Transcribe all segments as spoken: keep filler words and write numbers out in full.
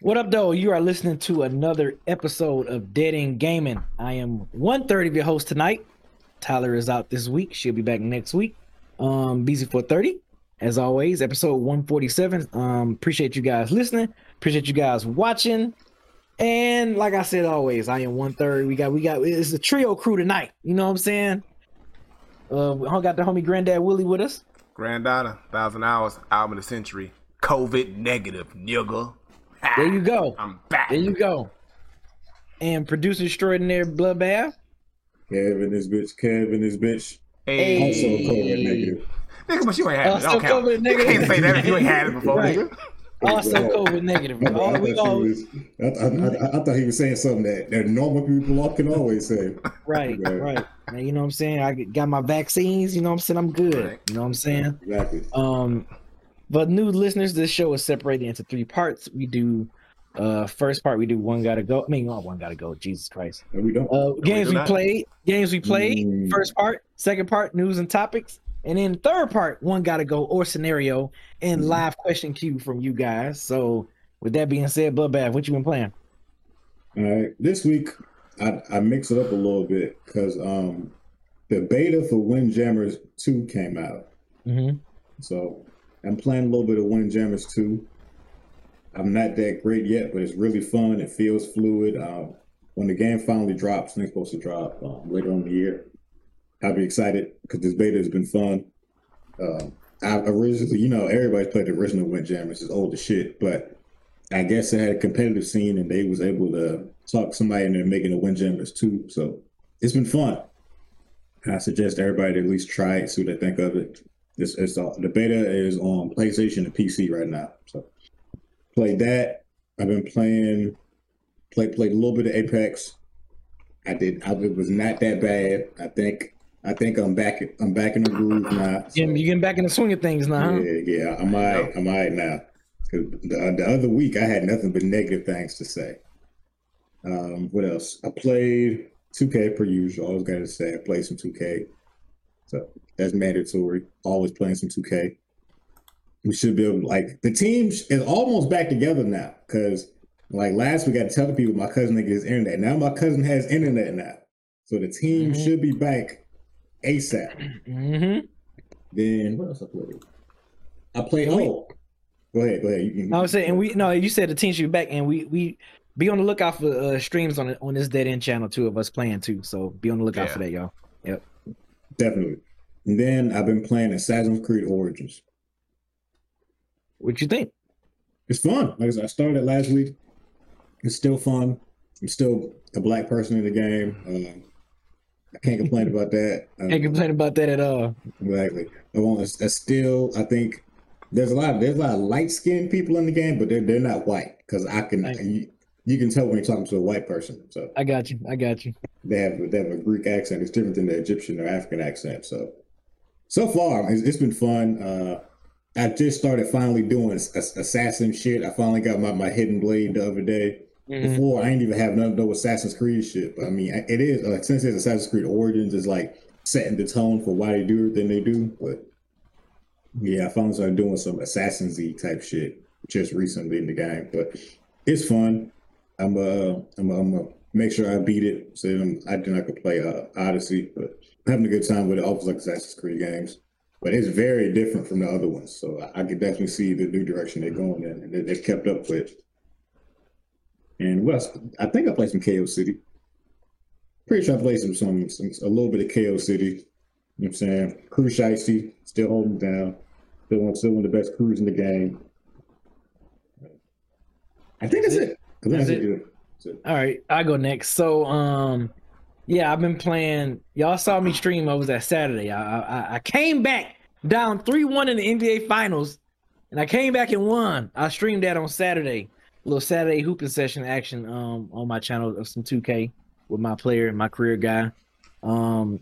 What up, though? You are listening to another episode of Dead End Gaming. I am one third of your host tonight. Tyler is out this week. She'll be back next week. Um, B Z four thirty, as always, episode one forty-seven. Um, appreciate you guys listening. Appreciate you guys watching. And like I said, always, I am one third. We got, we got, it's a trio crew tonight. You know what I'm saying? Uh, we got the homie Granddad Willie with us. Granddaughter, thousand hours, album of the century, COVID negative, nigga. There you go. I'm back. There you go. And producer extraordinaire Bloodbath. Kevin this bitch. Kevin this bitch. Hey. Also COVID negative. Nigga, but you ain't had it. Also COVID negative. You can't say that if you ain't had it before, right. Nigga. Also COVID negative. I thought, we all... was, I, I, I, I thought he was saying something that, that normal people can always say. Right, but, right. Now, you know what I'm saying? I got my vaccines. You know what I'm saying? I'm good. Right. You know what I'm saying? Exactly. Um. But new listeners, this show is separated into three parts. We do, uh, first part, we do One Gotta Go. I mean, not One Gotta Go, Jesus Christ. No, we don't. Uh, games we, do we played, games we played, mm. First part, second part, news and topics. And then third part, One Gotta Go or scenario and mm. live question queue from you guys. So with that being said, Bloodbath, what you been playing? All right, this week, I, I mix it up a little bit because um, the beta for Windjammers two came out. Mm-hmm. So... I'm playing a little bit of Windjammers two. I'm not that great yet, but it's really fun. It feels fluid. Um, when the game finally drops, and it's supposed to drop um, later on in the year, I'll be excited because this beta has been fun. Um, I originally, you know, everybody's played the original Windjammers. It's old as shit, but I guess it had a competitive scene, and they was able to talk somebody into making a Windjammers two. So it's been fun. I suggest everybody to at least try it, see what they think of it. It's, it's all, the beta is on PlayStation and P C right now. So play that. I've been playing, played played a little bit of Apex. I did. I, it was not that bad. I think. I think I'm back. I'm back in the groove now. So. You getting back in the swing of things now? Huh? Yeah, yeah. I'm alright. I'm alright now. The, the other week I had nothing but negative things to say. Um, what else? I played two K per usual. Always got to say, I played some two K. So that's mandatory. Always playing some two K. We should be able to, like, the team is almost back together now. Because, like, last week I got to tell people my cousin didn't get his internet. Now my cousin has internet now. So the team mm-hmm. should be back ASAP. Mm-hmm. Then, what else I played? I played, oh. Go ahead, go ahead. You, you, I was saying, and we, no, you said the team should be back, and we, we be on the lookout for uh, streams on, on this Dead End channel, two of us playing, too. So be on the lookout yeah. for that, y'all. Yep. Definitely. And then I've been playing Assassin's Creed Origins. What you think? It's fun. Like I said, I started last week. It's still fun. I'm still a black person in the game. Um, I can't complain about that. Um, can't complain about that at all. Exactly. I want. I still. I think there's a lot. Of, there's a lot of light-skinned people in the game, but they're they're not white because I can. I, you, you can tell when you're talking to a white person. So I got you. I got you. They have they have a Greek accent. It's different than the Egyptian or African accent. So. So far, it's, it's been fun. Uh, I just started finally doing assassin shit. I finally got my, my hidden blade the other day. Mm-hmm. Before, I didn't even have nothing to do with Assassin's Creed shit. But I mean, it is, like, since it's Assassin's Creed Origins, it's like setting the tone for why they do everything they do. But yeah, I finally started doing some assassin-y type shit. just recently in the game, but it's fun. I'm uh, I'm, I'm gonna make sure I beat it, so then I then I could play uh, Odyssey. But I'm having a good time with it, also like Assassin's Creed games. But it's very different from the other ones, so I, I could definitely see the new direction they're going in and that they've kept up with. And what else? I think I played some K O City. Pretty sure I played some some, some a little bit of K O City. You know what I'm saying? Crew Shicey, still holding down. Still one, still one of the best crews in the game. I think that's, that's it. it. That's it. It. That's it. All right, I go next. So, um, yeah, I've been playing. Y'all saw me stream. I was at Saturday. I I, I came back down three one in the N B A Finals, and I came back and won. I streamed that on Saturday. A little Saturday hooping session action um, on my channel of some two K with my player and my career guy. Um.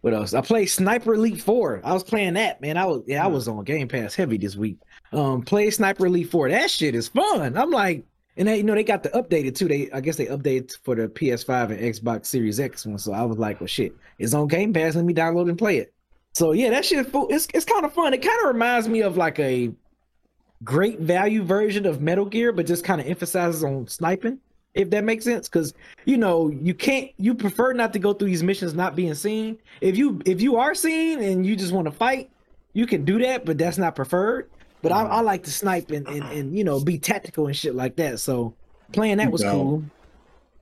What else? I played Sniper Elite four. I was playing that, man. I was yeah, I was on Game Pass heavy this week. Um, played Sniper Elite four. That shit is fun. I'm like, and they, you know, they got the updated too. They I guess they updated for the P S five and Xbox Series X one. So I was like, well, shit, it's on Game Pass. Let me download and play it. So yeah, that shit, it's it's kind of fun. It kind of reminds me of like a great value version of Metal Gear, but just kind of emphasizes on sniping, if that makes sense, because, you know, you can't, you prefer not to go through these missions not being seen. If you if you are seen and you just want to fight, you can do that, but that's not preferred. But I, I like to snipe and, and, and, you know, be tactical and shit like that. So playing that was cool.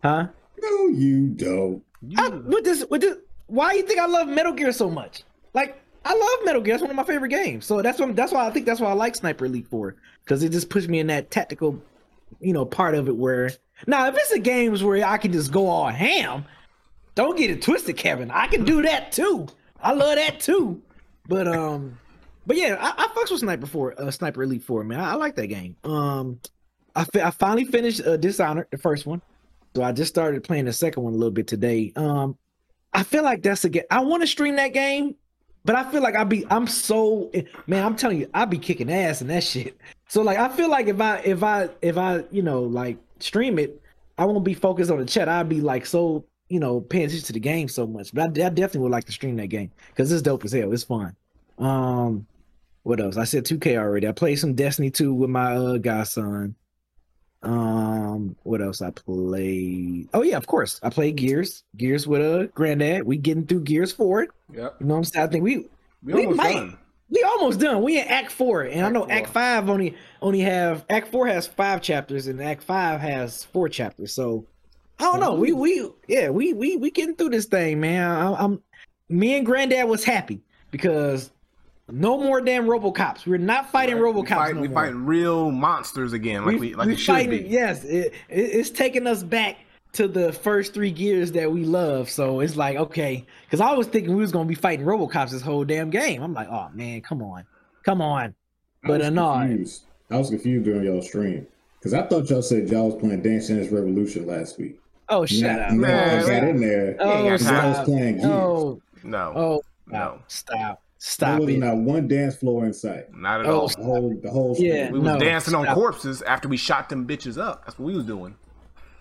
Huh? No, you don't. I, with this, with this, why do you think I love Metal Gear so much? Like, I love Metal Gear. That's one of my favorite games. So that's what, that's why I think that's why I like Sniper Elite four, because it just pushed me in that tactical, you know, part of it where... Now, if it's a games where I can just go all ham, don't get it twisted, Kevin. I can do that too. I love that too. But um, but yeah, I, I fucks with Sniper four, uh, Sniper Elite four, man. I, I like that game. Um, I, fi I finally finished uh, Dishonored, the first one, so I just started playing the second one a little bit today. Um, I feel like that's a game I want to stream that game, but I feel like I be I'm so man. I'm telling you, I be kicking ass in that shit. So like, I feel like if I if I if I you know like. stream it, I won't be focused on the chat. I'd be like so, you know, paying attention to the game so much. But I, I definitely would like to stream that game because it's dope as hell. It's fun. Um, what else? I said two K already. I played some Destiny two with my uh, godson. Um, what else I played? Oh yeah, of course. I played Gears. Gears with a uh, granddad. We getting through Gears four. Yeah. You know what I'm saying? I think we we, we might. Done. We almost done. We in Act Four, and Act I know four. Act Five only only have Act Four has five chapters, and Act Five has four chapters. So I don't know. We we yeah we we we getting through this thing, man. I, I'm me and Granddad was happy because no more damn RoboCops. We're not fighting right. RoboCops. We fight, no we more. fighting real monsters again, like we, we like we it should fighting, be. Yes, it, it it's taking us back to the first three Gears that we love. So it's like, okay, because I was thinking we was gonna be fighting RoboCops this whole damn game. I'm like, oh man, come on, come on. But I was uh, confused. No, I was confused during y'all stream because I thought y'all said y'all was playing Dance Dance Revolution last week. Oh shut up, man! I got in there. Oh, I was playing Gears. Oh no! Oh no! Stop! Stop! There was not one dance floor in sight. Not at all. The whole, the whole stream. Yeah, we was dancing on corpses after we shot them bitches up. That's what we was doing.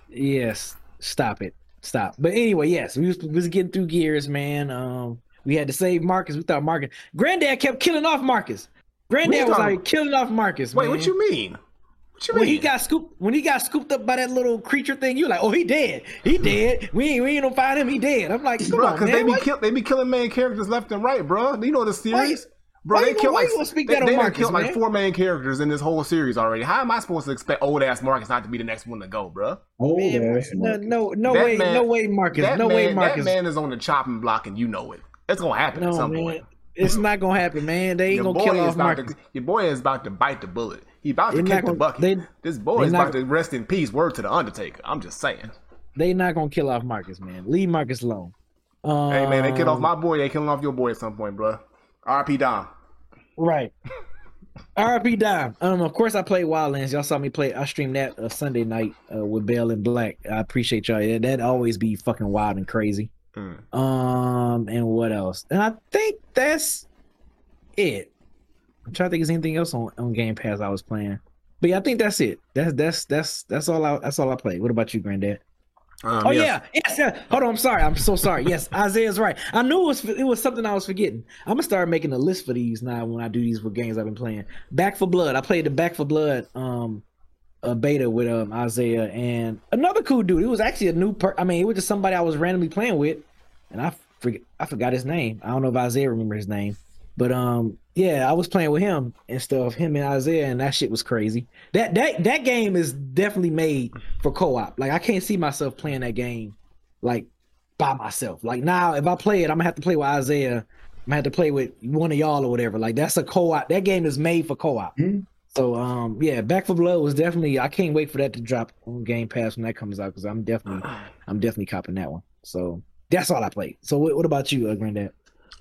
Yes. Stop it. Stop. But anyway, yes, we was, we was getting through Gears, man. Um, we had to save Marcus. We thought Marcus... Granddad kept killing off Marcus. Granddad was like killing off Marcus, Wait, man. what you mean? What you when mean? He got scooped, when he got scooped up by that little creature thing, you were like, oh, he dead. He dead. We ain't, we ain't gonna find him. He dead. I'm like, come bro, on, man. They be, kill, they be killing main characters left and right, bro. You know the series? Why? Bro, why they killed like, they, they Marcus, killed like four main characters in this whole series already. How am I supposed to expect old ass Marcus not to be the next one to go, bro? Oh, man, no, no, no that way, man, no way, Marcus, no man, way, Marcus. That man is on the chopping block, and you know it. It's gonna happen no, at some man. point. It's not gonna happen, man. They ain't your gonna kill off Marcus. To, your boy is about to bite the bullet. He about to kick the bucket. They, this boy is not, about to rest in peace. Word to the Undertaker. I'm just saying. They not gonna kill off Marcus, man. Leave Marcus alone. Um, hey, man, they kill off my boy. They killing off your boy at some point, bro. R I P Dom. Right. R I P Dom. Um, of course I played Wildlands. Y'all saw me play. I streamed that uh, Sunday night uh, with Bell and Black. I appreciate y'all. Yeah, that'd always be fucking wild and crazy. Mm. Um, and what else? And I think that's it. I'm trying to think if there's anything else on, on Game Pass I was playing. But yeah, I think that's it. That's that's that's that's all I that's all I played. What about you, Granddad? Um, oh yes. yeah, yes. Yeah. Hold on, I'm sorry. I'm so sorry. Yes, Isaiah's right. I knew it was it was something I was forgetting. I'm gonna start making a list for these now when I do these with games I've been playing. Back four Blood. I played the Back four Blood um a beta with um Isaiah and another cool dude. It was actually a new per. I mean, it was just somebody I was randomly playing with, and I forget I forgot his name. I don't know if Isaiah remember his name, but um yeah, I was playing with him and stuff. Him and Isaiah, and that shit was crazy. That that that game is definitely made for co-op. Like I can't see myself playing that game like by myself. Like now, if I play it, I'm gonna have to play with Isaiah. I'm gonna have to play with one of y'all or whatever. Like that's a co-op. That game is made for co-op. Mm-hmm. So um yeah, Back four Blood was definitely. I can't wait for that to drop on Game Pass when that comes out because I'm definitely I'm definitely copping that one. So that's all I played. So what, what about you, uh, Granddad?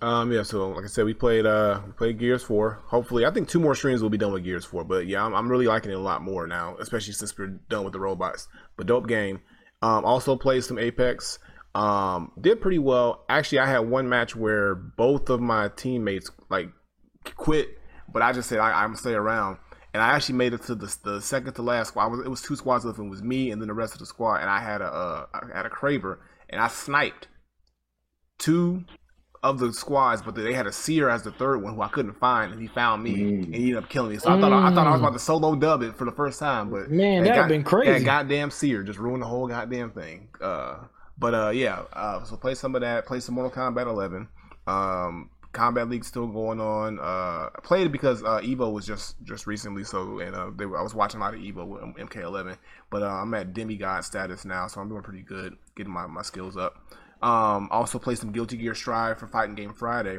Um, yeah, so like I said, we played uh, we played Gears four. Hopefully, I think two more streams will be done with Gears four. But yeah, I'm, I'm really liking it a lot more now, especially since we're done with the robots. But dope game. Um, also played some Apex. Um, did pretty well. Actually, I had one match where both of my teammates like quit, but I just said I, I'm stay around, and I actually made it to the, the second to last squad. It was, it was two squads left, and it was me and then the rest of the squad. And I had a uh, I had a Kraber, and I sniped two of the squads, but they had a seer as the third one who I couldn't find, and he found me mm. and he ended up killing me. So I mm. thought I, I thought I was about to solo dub it for the first time, but man, that would have been crazy. That goddamn seer just ruined the whole goddamn thing. Uh, but uh, yeah, uh, so play some of that. Play some Mortal Kombat eleven. Um, Combat League's still going on. Uh, I played it because uh, Evo was just just recently, so and uh, they were, I was watching a lot of Evo with M K eleven. But uh, I'm at demigod status now, so I'm doing pretty good, getting my, my skills up. Um, also play some Guilty Gear Strive for Fighting Game Friday.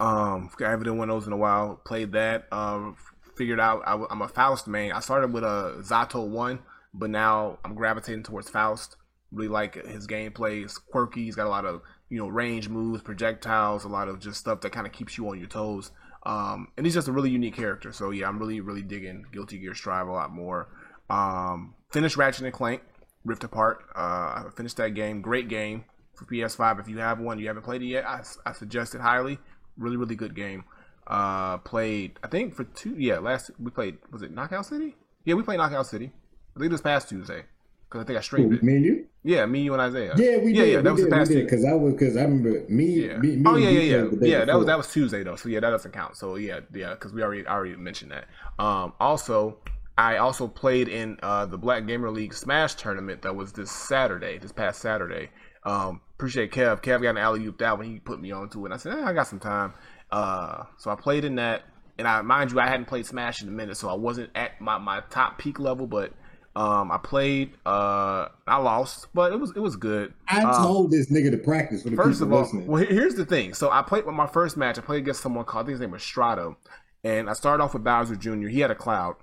Um, I haven't done one of those in a while. Played that. Um, figured out I w- I'm a Faust main. I started with a Zato one, but now I'm gravitating towards Faust. Really like his gameplay. It's quirky. He's got a lot of you know range moves, projectiles, a lot of just stuff that kind of keeps you on your toes. Um, and he's just a really unique character. So yeah, I'm really really digging Guilty Gear Strive a lot more. Um, finished Ratchet and Clank Rift Apart. Uh, I finished that game. Great game for P S five. If you have one, you haven't played it yet, I, I suggest it highly. Really, really good game. Uh, played, I think for two, yeah, last, we played, was it Knockout City? Yeah, we played Knockout City. I think it was past Tuesday. Because I think I streamed Ooh, it. Me and you? Yeah, me, you, and Isaiah. Yeah, we yeah, did. Yeah, that we was did, the past Tuesday. Because I, I remember me, yeah. me, me Oh, yeah, yeah, yeah. Yeah, before. that was that was Tuesday, though. So, yeah, that doesn't count. So, yeah, yeah, because we already, already mentioned that. Um, also... I also played in uh, the Black Gamer League Smash tournament that was this Saturday, this past Saturday. Um, appreciate Kev. Kev got an alley-ooped out when he put me on to it. And I said, eh, I got some time. Uh, so I played in that. And I mind you, I hadn't played Smash in a minute, so I wasn't at my, my top peak level. But um, I played. Uh, I lost, but it was it was good. I um, told this nigga to practice. For the first of all, listening. well, here's the thing. So I played with my first match. I played against someone called, I think his name was Strato. And I started off with Bowser Junior He had a cloud.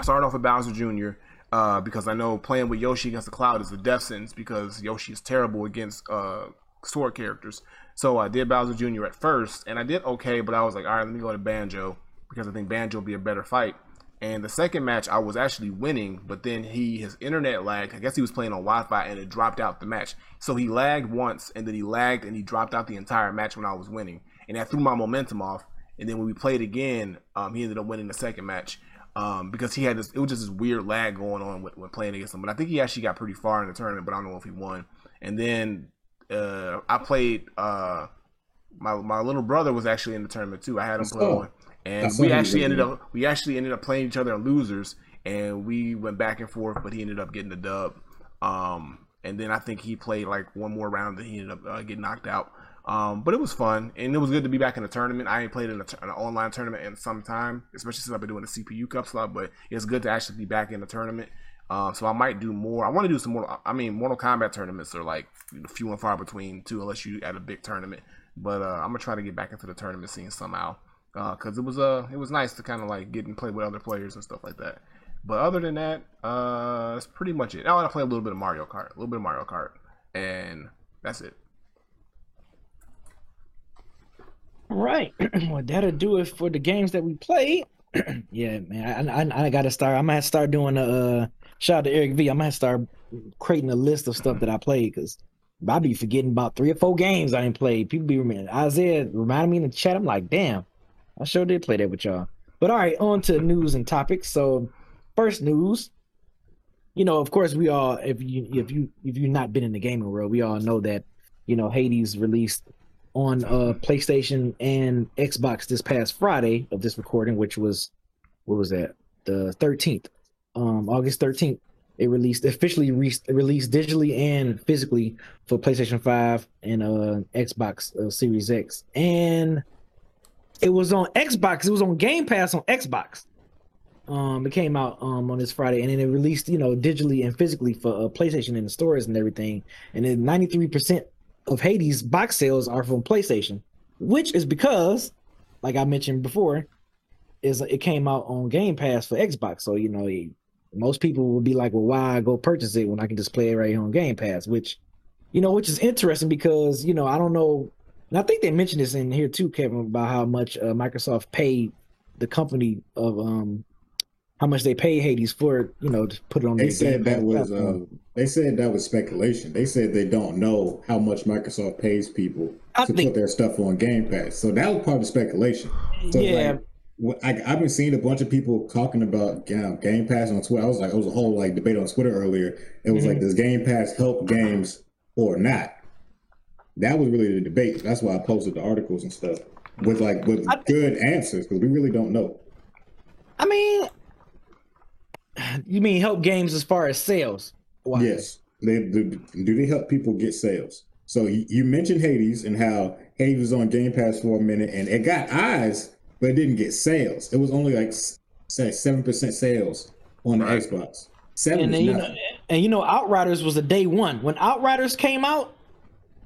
I started off with Bowser Junior Uh, because I know playing with Yoshi against the Cloud is a death sentence because Yoshi is terrible against uh, sword characters. So I did Bowser Junior at first, and I did okay, but I was like, all right, let me go to Banjo because I think Banjo will be a better fight. And the second match, I was actually winning, but then he his internet lagged. I guess he was playing on Wi-Fi, and it dropped out the match. So he lagged once, and then he lagged, and he dropped out the entire match when I was winning. And that threw my momentum off. And then when we played again, um, he ended up winning the second match. Um, because he had this, it was just this weird lag going on when, when playing against him. But I think he actually got pretty far in the tournament, but I don't know if he won. And then uh, I played, uh, my my little brother was actually in the tournament too. I had him play on, and That's we actually ended up we actually ended up playing each other in losers, and we went back and forth. But he ended up getting the dub. Um, and then I think he played like one more round, and he ended up uh, getting knocked out. Um, but it was fun, and it was good to be back in a tournament. I ain't played in a, an online tournament in some time, especially since I've been doing the C P U Cup slot, but it's good to actually be back in the tournament. Uh, so I might do more. I want to do some more. I mean, Mortal Kombat tournaments are like few and far between too, unless you at a big tournament. But uh, I'm going to try to get back into the tournament scene somehow, because uh, it was uh, it was nice to kind of like get and play with other players and stuff like that. But other than that, uh, that's pretty much it. I want to play a little bit of Mario Kart, a little bit of Mario Kart, and that's it. Right, well, that'll do it for the games that we played. Yeah, man, I, I I gotta start. I might start doing a uh, shout out to Eric V. I might start creating a list of stuff that I played because I be forgetting about three or four games I didn't play. People be reminding Isaiah reminded me in the chat. I'm like, damn, I sure did play that with y'all. But all right, on to news and topics. So, first news, you know, of course, we all, if you if you if you've not been in the gaming world, we all know that, you know, Hades released on uh, PlayStation and Xbox this past Friday of this recording, which was what was that the thirteenth, um, August thirteenth. It released officially re- released digitally and physically for PlayStation five and uh, Xbox uh, Series X, and it was on Xbox. It was on Game Pass on Xbox. Um, it came out um, on this Friday, and then it released, you know, digitally and physically for uh, PlayStation in the stores and everything. And then ninety-three percent of Hades box sales are from PlayStation, which is because, like I mentioned before, is it came out on Game Pass for Xbox. So, you know, it, most people will be like, well, why go purchase it when I can just play it right here on Game Pass, which, you know, which is interesting because, you know, I don't know. And I think they mentioned this in here too, Kevin, about how much uh, Microsoft paid the company of um, how much they paid Hades for, you know, to put it on. They said that was, uh, they said that was speculation. They said they don't know how much Microsoft pays people I to think... put their stuff on Game Pass. So that was part of speculation. So yeah. Like, I, I've been seeing a bunch of people talking about you know, Game Pass on Twitter. I was like, it was a whole like debate on Twitter earlier. It was mm-hmm. like, does Game Pass help games or not? That was really the debate. That's why I posted the articles and stuff with like with I, good answers because we really don't know. I mean, you mean help games as far as sales? Why? Yes, they do. Do they help people get sales? So you, you mentioned Hades and how Hades was on Game Pass for a minute and it got eyes. But it didn't get sales. It was only like say seven percent sales on the right. Xbox. Seven. And, then, you know, and you know, Outriders was a day one. When Outriders came out,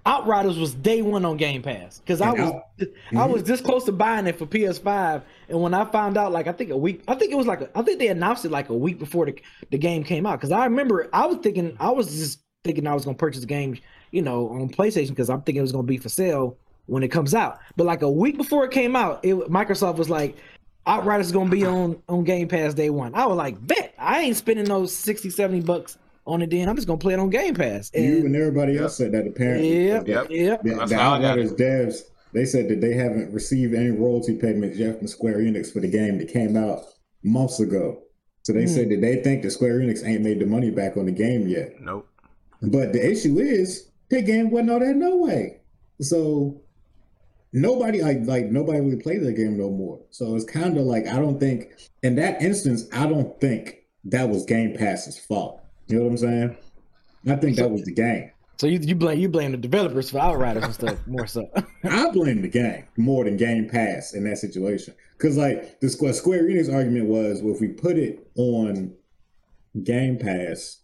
Outriders was day one on Game Pass because I was out- mm-hmm. I was this close to buying it for P S five, and when I found out, like I think a week, I think it was like a, I think they announced it like a week before the the game came out because I remember I was thinking I was just thinking I was gonna purchase the game, you know, on PlayStation because I'm thinking it was gonna be for sale when it comes out. But like a week before it came out, it, Microsoft was like, Outriders is going to be on, on Game Pass day one. I was like, bet. I ain't spending those sixty, seventy bucks on it then. I'm just going to play it on Game Pass. And you and everybody yep. else said that apparently. Yep, yep. yep. The, the Outriders devs, they said that they haven't received any royalty payments yet from Square Enix for the game that came out months ago. So they mm. said that they think that Square Enix ain't made the money back on the game yet. Nope. But the issue is, the game wasn't all that no way. So... Nobody like like nobody really plays that game no more. So it's kind of like I don't think in that instance I don't think that was Game Pass's fault. You know what I'm saying? I think that was the game. So you you blame you blame the developers for Outriders and stuff more so. I blame the game more than Game Pass in that situation because like the Square Square Enix argument was well, if we put it on Game Pass,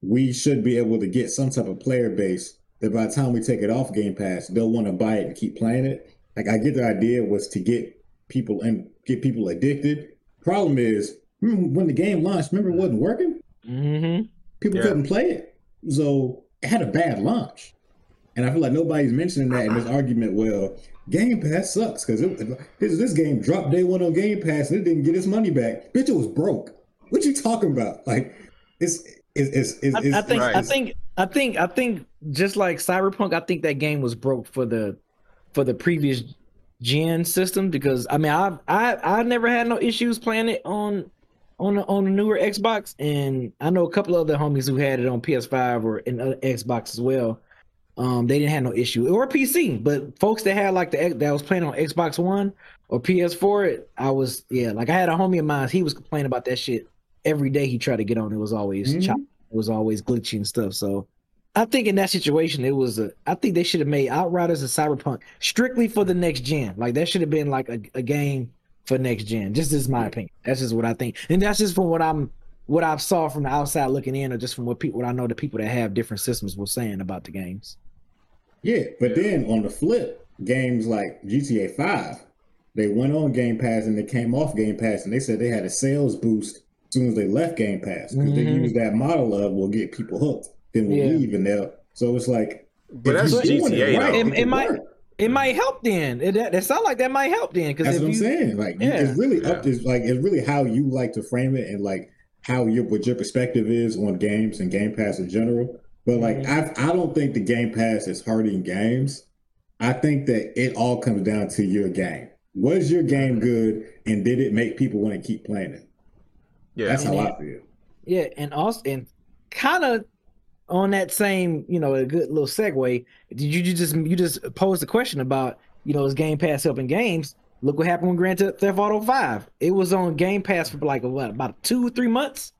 we should be able to get some type of player base that by the time we take it off Game Pass, they'll want to buy it and keep playing it. Like I get the idea was to get people and get people addicted. Problem is, remember when the game launched, remember it wasn't working? Mm-hmm. People yeah. couldn't play it. So it had a bad launch. And I feel like nobody's mentioning that in this argument. Well, Game Pass sucks because this, this game dropped day one on Game Pass and it didn't get its money back. Bitch, it was broke. What you talking about? Like, it's... It's, it's, it's, I, it's, I think, right. I think, I think, I think, just like Cyberpunk, I think that game was broke for the, for the previous gen system because I mean, I, I, I never had no issues playing it on, on, on the newer Xbox, and I know a couple of other homies who had it on P S five or in other Xbox as well. Um, they didn't have no issue or P C, but folks that had like the that was playing on Xbox One or P S four, I was yeah, like I had a homie of mine, he was complaining about that shit. Every day he tried to get on, it was always mm-hmm. choppy, it was always glitchy and stuff. So I think in that situation, it was a, I think they should have made Outriders and Cyberpunk strictly for the next gen. Like that should have been like a, a game for next gen. Just is my opinion. That's just what I think, and that's just from what I'm, what I've saw from the outside looking in, or just from what people, what I know the people that have different systems were saying about the games. Yeah, but then on the flip, games like G T A five, they went on Game Pass and they came off Game Pass, and they said they had a sales boost as soon as they left Game Pass, because mm-hmm. they use that model of we'll get people hooked, then we'll yeah. leave, and they'll. So it's like, but that's G T A. Right, it, it, it might, work. It might help. Then it, it sounds like that might help. Then because that's if what you, I'm saying. Like yeah. it's really yeah. up to like it's really how you like to frame it, and like how your what your perspective is on games and Game Pass in general. But like mm-hmm. I I don't think the Game Pass is hurting games. I think that it all comes down to your game. Was your game good, and did it make people want to keep playing it? Yeah, that's how I feel. Yeah, and also, and kind of on that same, you know, a good little segue. Did you, you just you just posed the question about, you know, is Game Pass helping games? Look what happened with Grand Theft Auto V. It was on Game Pass for like what, about two, three months.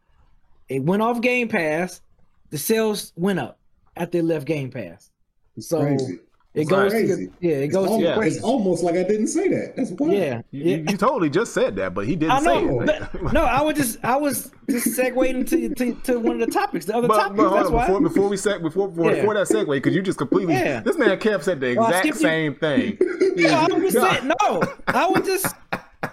It went off Game Pass. The sales went up after it left Game Pass. So crazy. It it's goes crazy. To, yeah, it it's goes. Almost, yeah. It's almost like I didn't say that. That's wild. Yeah, yeah. You, you totally just said that, but he didn't I know, say it. But, no, I was just, I was just segueing to, to, to one of the topics, the other but, topics. But that's on, why. Before, before we seg, before before, yeah. before that segue, because you just completely. Yeah. This man Kev said the well, exact same you. Thing. Yeah, I was just saying, no, I was just.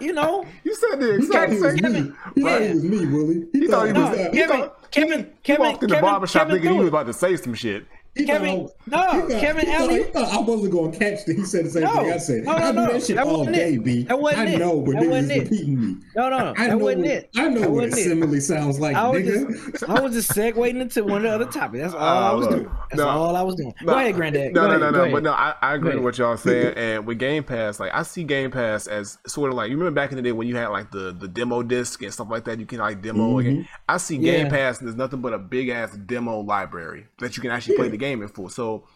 You know, you said the exact same thing. He thought it was me, Willie. He thought he was that. Kevin, Kevin, Kevin. He walked in the barbershop thinking he was about to say some shit. Kevin, no, Kevin Elliott. I wasn't going to catch that. He said the same thing I said. I do that shit all day, B. That wasn't it. I know, but niggas repeating me. No, no, that wasn't it. I know what a simile sounds like, nigga. I was just segueing into one of the other topics. That's all I was doing. That's all I was doing. Go ahead, Granddad. No, no, no, no. But no, I agree with what y'all saying. And with Game Pass, like I see Game Pass as sort of like, you remember back in the day when you had like the the demo disc and stuff like that. You can like demo again. I see Game Pass as nothing but a big ass demo library that you can actually play the game. Game in full. So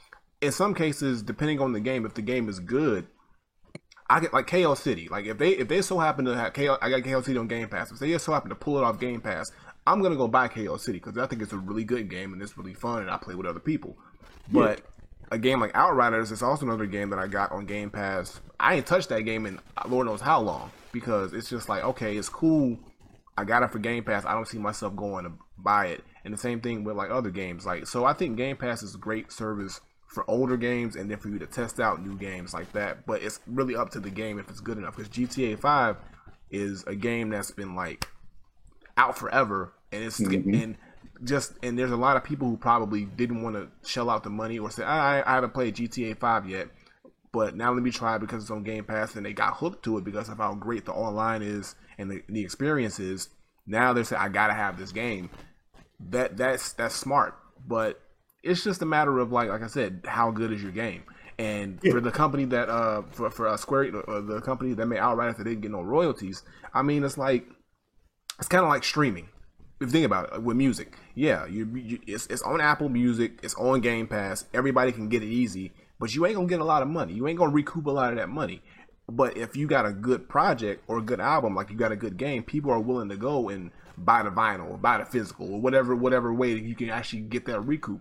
in some cases, depending on the game, if the game is good, I get like K L City. Like if they if they so happen to have K L, I got K L City on Game Pass. If they so happen to pull it off Game Pass, I'm gonna go buy K L City because I think it's a really good game and it's really fun and I play with other people. But yeah. A game like Outriders is also another game that I got on Game Pass. I ain't touched that game in Lord knows how long because it's just like, okay, it's cool. I got it for Game Pass. I don't see myself going to buy it. And the same thing with like other games. Like, so I think Game Pass is a great service for older games and then for you to test out new games like that. But it's really up to the game if it's good enough. Because G T A five is a game that's been like out forever. And it's mm-hmm. and just and there's a lot of people who probably didn't want to shell out the money or say, I, I haven't played G T A five yet. But now let me try it because it's on Game Pass. And they got hooked to it because of how great the online is and the, the experience is. Now they're saying, I got to have this game. That that's that's smart, but it's just a matter of like like I said, how good is your game? And yeah. for the company that uh for for uh, Square, uh, the company that made Outriders, they didn't get no royalties. I mean, it's like it's kind of like streaming. If you think about it with music, yeah, you, you it's it's on Apple Music, it's on Game Pass. Everybody can get it easy, but you ain't gonna get a lot of money. You ain't gonna recoup a lot of that money. But if you got a good project or a good album, like you got a good game, people are willing to go and buy the vinyl or buy the physical or whatever whatever way that you can actually get that recoup.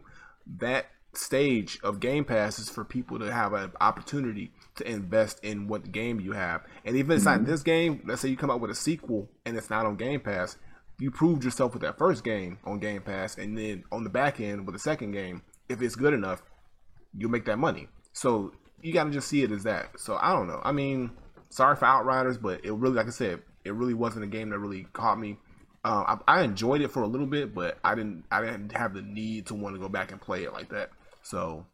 That stage of Game Pass is for people to have an opportunity to invest in what game you have. And even if it's mm-hmm. not this game, let's say you come out with a sequel and it's not on Game Pass, you proved yourself with that first game on Game Pass, and then on the back end with the second game, if it's good enough, you'll make that money. So you gotta just see it as that. So I don't know. I mean, sorry for Outriders, but it really, like I said, it really wasn't a game that really caught me. Uh, I, I enjoyed it for a little bit, but I didn't. I didn't have the need to want to go back and play it like that. So,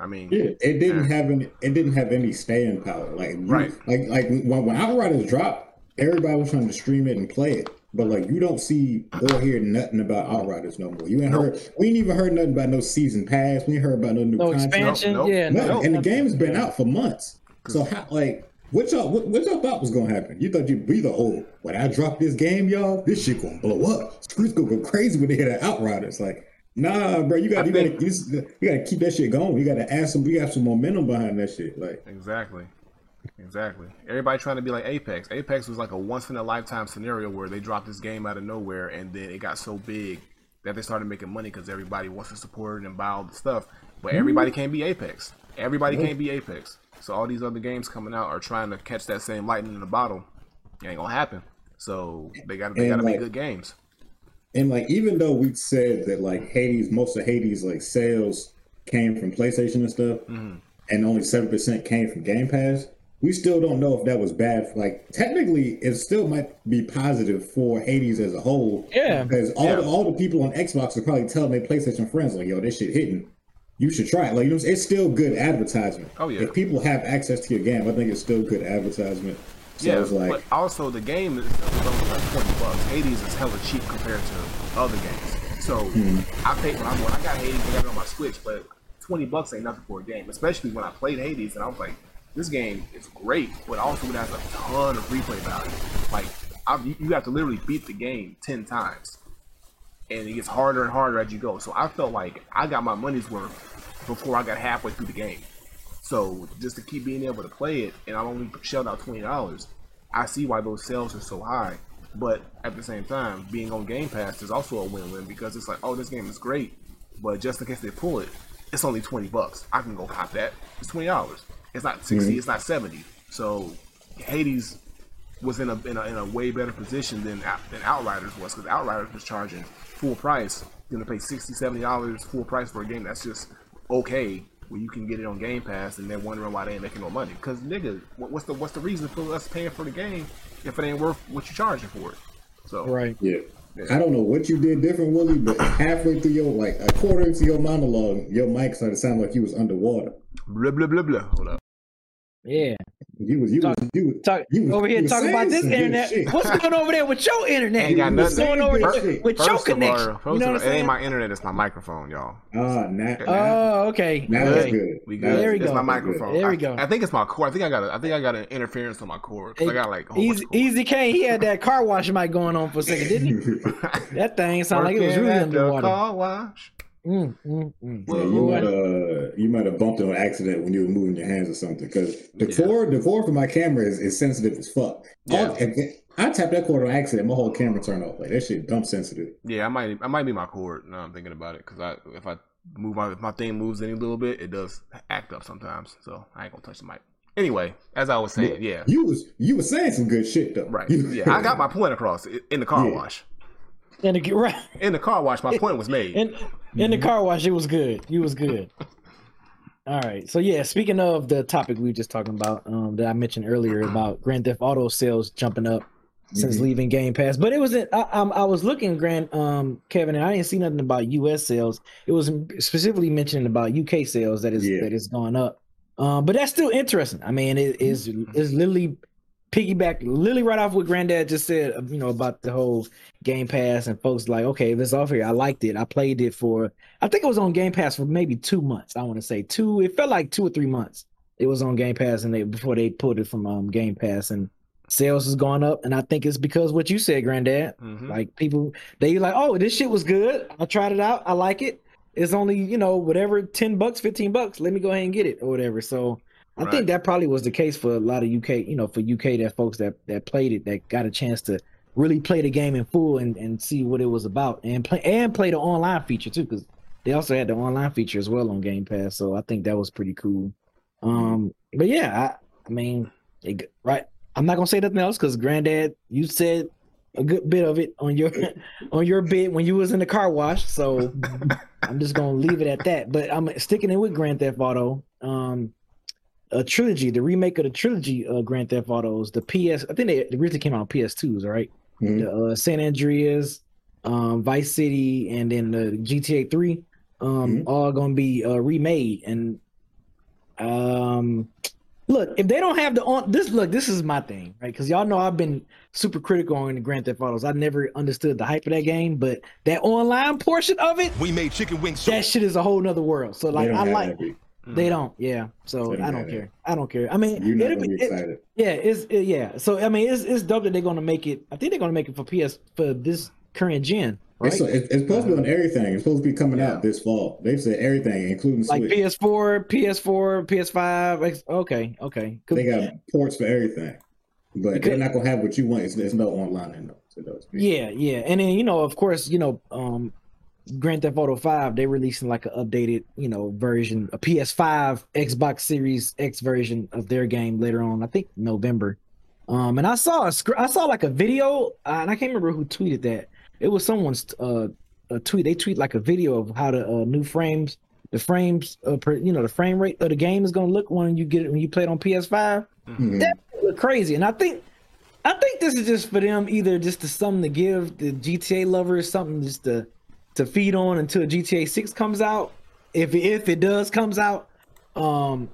I mean, yeah, it didn't yeah. have any. It didn't have any staying power. Like right. You, like like when, when Outriders dropped, everybody was trying to stream it and play it. But like, you don't see or hear nothing about Outriders no more. You ain't nope. heard. We ain't even heard nothing about no season pass. We ain't heard about no new no content. Expansion. Nope. Nope. Yeah, no, nope. And the game's been out for months. So how like. What y'all, what, what y'all thought was going to happen? You thought you'd be the old, when I drop this game, y'all, this shit going to blow up. Streets going to go crazy when they hit that Outriders. Like, nah, bro, you got you got to you got to keep that shit going. You got to add some, you got some momentum behind that shit. Like Exactly. Exactly. Everybody trying to be like Apex. Apex was like a once-in-a-lifetime scenario where they dropped this game out of nowhere, and then it got so big that they started making money because everybody wants to support it and buy all the stuff. But everybody mm-hmm. can't be Apex. Everybody yeah. can't be Apex. So all these other games coming out are trying to catch that same lightning in a bottle. It ain't gonna happen. So they gotta they and gotta like, make good games. And like, even though we said that like Hades, most of Hades like sales came from PlayStation and stuff, mm-hmm. and only seven percent came from Game Pass, we still don't know if that was bad. Like technically, it still might be positive for Hades as a whole. Yeah. Because all yeah. the, all the people on Xbox are probably telling their PlayStation friends like, "Yo, this shit hitting. You should try it." Like, you know, it's still good advertisement. Oh yeah. If people have access to your game, I think it's still good advertisement. So yeah, it's like, but also the game is only like twenty bucks. Hades is hella cheap compared to other games. So hmm. I paid when I when I got Hades, I got it on my Switch, but twenty bucks ain't nothing for a game, especially when I played Hades and I was like, this game is great, but also it has a ton of replay value. Like, I, you have to literally beat the game ten times. and it gets harder and harder as you go. So I felt like I got my money's worth before I got halfway through the game. So just to keep being able to play it, and I only shelled out twenty dollars, I see why those sales are so high. But at the same time, being on Game Pass is also a win-win, because it's like, oh, this game is great, but just in case they pull it, it's only twenty bucks. I can go cop that. It's twenty dollars. It's not sixty. Mm-hmm. It's not seventy. So Hades was in a in a, in a way better position than than Outriders was, because Outriders was charging full price. You're gonna pay sixty, seventy dollars full price for a game that's just okay, where you can get it on Game Pass, and they're wondering why they ain't making no money. Because nigga, what's the what's the reason for us paying for the game if it ain't worth what you charging for it? So right, yeah. yeah. I don't know what you did different, Willie, but halfway through your, like a quarter into your monologue, your mic started sounding like you was underwater. Blah blah blah blah. Hold up. Yeah. You was you talk, was you, talk, you was, over here talking about this internet. Shit. What's going on over there with your internet? Ain't got nothing going over there with, with your connection. All, you know what I'm it ain't my internet, it's my microphone, y'all. Uh, nah, oh, okay. Now okay. That's good. We good. There we go. It's my microphone. There we go. I, I think it's my cord. I think I got. A, I think I got an interference on my cord. It, I got like easy, easy K. He had that car wash mic going on for a second, didn't he? That thing sounded like it was really underwater. Car wash. Mm, mm, mm. Yeah, you might uh, you might have bumped it on accident when you were moving your hands or something, because the yeah. cord, the cord for my camera is, is sensitive as fuck. Yeah. All, I tapped that cord on accident, my whole camera turned off. Like that shit, dumb sensitive. Yeah, I might I might be my cord now I'm thinking about it, because I if I move my if my thing moves any little bit, it does act up sometimes. So I ain't gonna touch the mic. Anyway, as I was saying, yeah, yeah. you was you was saying some good shit though, right? Yeah, I got my point across in the car yeah. wash. In the, right. in the car wash, my point was made. In, in the car wash, it was good. It was good. All right. So, yeah, speaking of the topic we were just talking about um, that I mentioned earlier about Grand Theft Auto sales jumping up since mm-hmm. leaving Game Pass. But it wasn't – I, I was looking, Grand, um, Kevin, and I didn't see nothing about U S sales. It was specifically mentioned about U K sales that is yeah. that is going up. Um, but that's still interesting. I mean, it is it's literally – piggyback literally right off what Granddad just said, you know, about the whole Game Pass and folks like, okay, if it's off here, I liked it. I played it for, I think it was on Game Pass for maybe two months. I want to say two. It felt like two or three months. It was on Game Pass, and they before they pulled it from um, Game Pass, and sales has gone up. And I think it's because what you said, Granddad. Mm-hmm. Like people, they like, oh, this shit was good. I tried it out. I like it. It's only, you know, whatever, ten bucks, fifteen bucks. Let me go ahead and get it or whatever. So. I right. think that probably was the case for a lot of U K, you know, for U K that folks that, that played it, that got a chance to really play the game in full and, and see what it was about, and play and play the online feature too, because they also had the online feature as well on Game Pass. So I think that was pretty cool. Um, but yeah, I, I mean, it, right? I'm not gonna say nothing else because Granddad, you said a good bit of it on your on your bit when you was in the car wash. So I'm just gonna leave it at that. But I'm sticking in with Grand Theft Auto. Um, A trilogy, the remake of the trilogy of Grand Theft Autos, the P S, I think they originally came out on P S twos, right? Mm-hmm. The uh, San Andreas, um, Vice City, and then the G T A three, um, mm-hmm. all gonna be uh, remade. And um, look, if they don't have the on this, look, this is my thing, right? Because y'all know I've been super critical on the Grand Theft Autos. I never understood the hype of that game, but that online portion of it, we made chicken wings. That shit is a whole nother world. So like, I like. It. They don't, yeah. So I don't care. I don't care. I mean, you're not gonna be excited. Yeah, it's it, yeah. So I mean, it's it's dope that they're gonna make it. I think they're gonna make it for P S for this current gen. Right? It's, it's supposed to be on everything. It's supposed to be coming yeah. out this fall. They've said everything, including like Switch. P S four, P S four, P S five. Okay, okay. They got yeah. ports for everything, but because, they're not gonna have what you want. It's, there's no online in those. Yeah, yeah, and then you know, of course, you know. um Grand Theft Auto five, they're releasing like an updated, you know, version, a P S five, Xbox Series X version of their game later on. I think November. Um, and I saw a I saw like a video, uh, and I can't remember who tweeted that. It was someone's uh, a tweet. They tweet like a video of how the uh, new frames, the frames, uh, per, you know, the frame rate of the game is gonna look when you get it when you play it on P S five. Mm-hmm. That looked crazy, and I think. I think this is just for them, either just to something to give the G T A lovers something just to. to feed on until G T A six comes out, if if it does comes out. Um,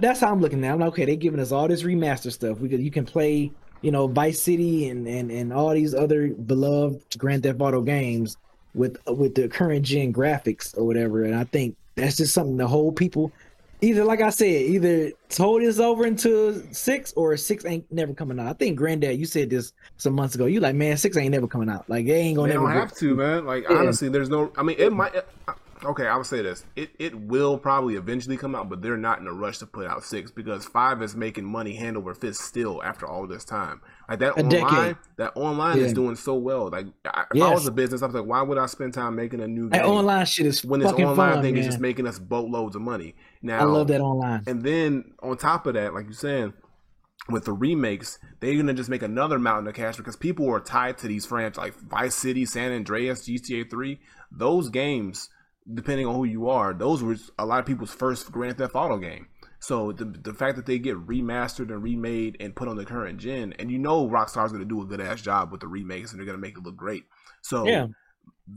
that's how I'm looking at it. I'm like, okay, they're giving us all this remaster stuff. We could, you can play, you know, Vice City and, and and all these other beloved Grand Theft Auto games with with the current gen graphics or whatever. And I think that's just something to hold people Either, like I said, either told this over into six or six ain't never coming out. I think, Granddad, you said this some months ago. You like, man, six ain't never coming out. Like, they ain't gonna. They never don't have to, man. Like, yeah. honestly, there's no. I mean, it might. Okay, I would say this. It it will probably eventually come out, but they're not in a rush to put out six because five is making money hand over fist still after all this time. Like that a online, decade. that online yeah. is doing so well. Like, I, if yes. I was a business, I was like, why would I spend time making a new game? That online shit is when this online fun, thing man. is just making us boatloads of money. Now I love that online. And then on top of that, like you're saying, with the remakes, they're gonna just make another mountain of cash because people are tied to these franchises like Vice City, San Andreas, G T A three. Those games, depending on who you are, those were a lot of people's first Grand Theft Auto game. So the the fact that they get remastered and remade and put on the current gen, and you know Rockstar's going to do a good-ass job with the remakes and they're going to make it look great. So yeah.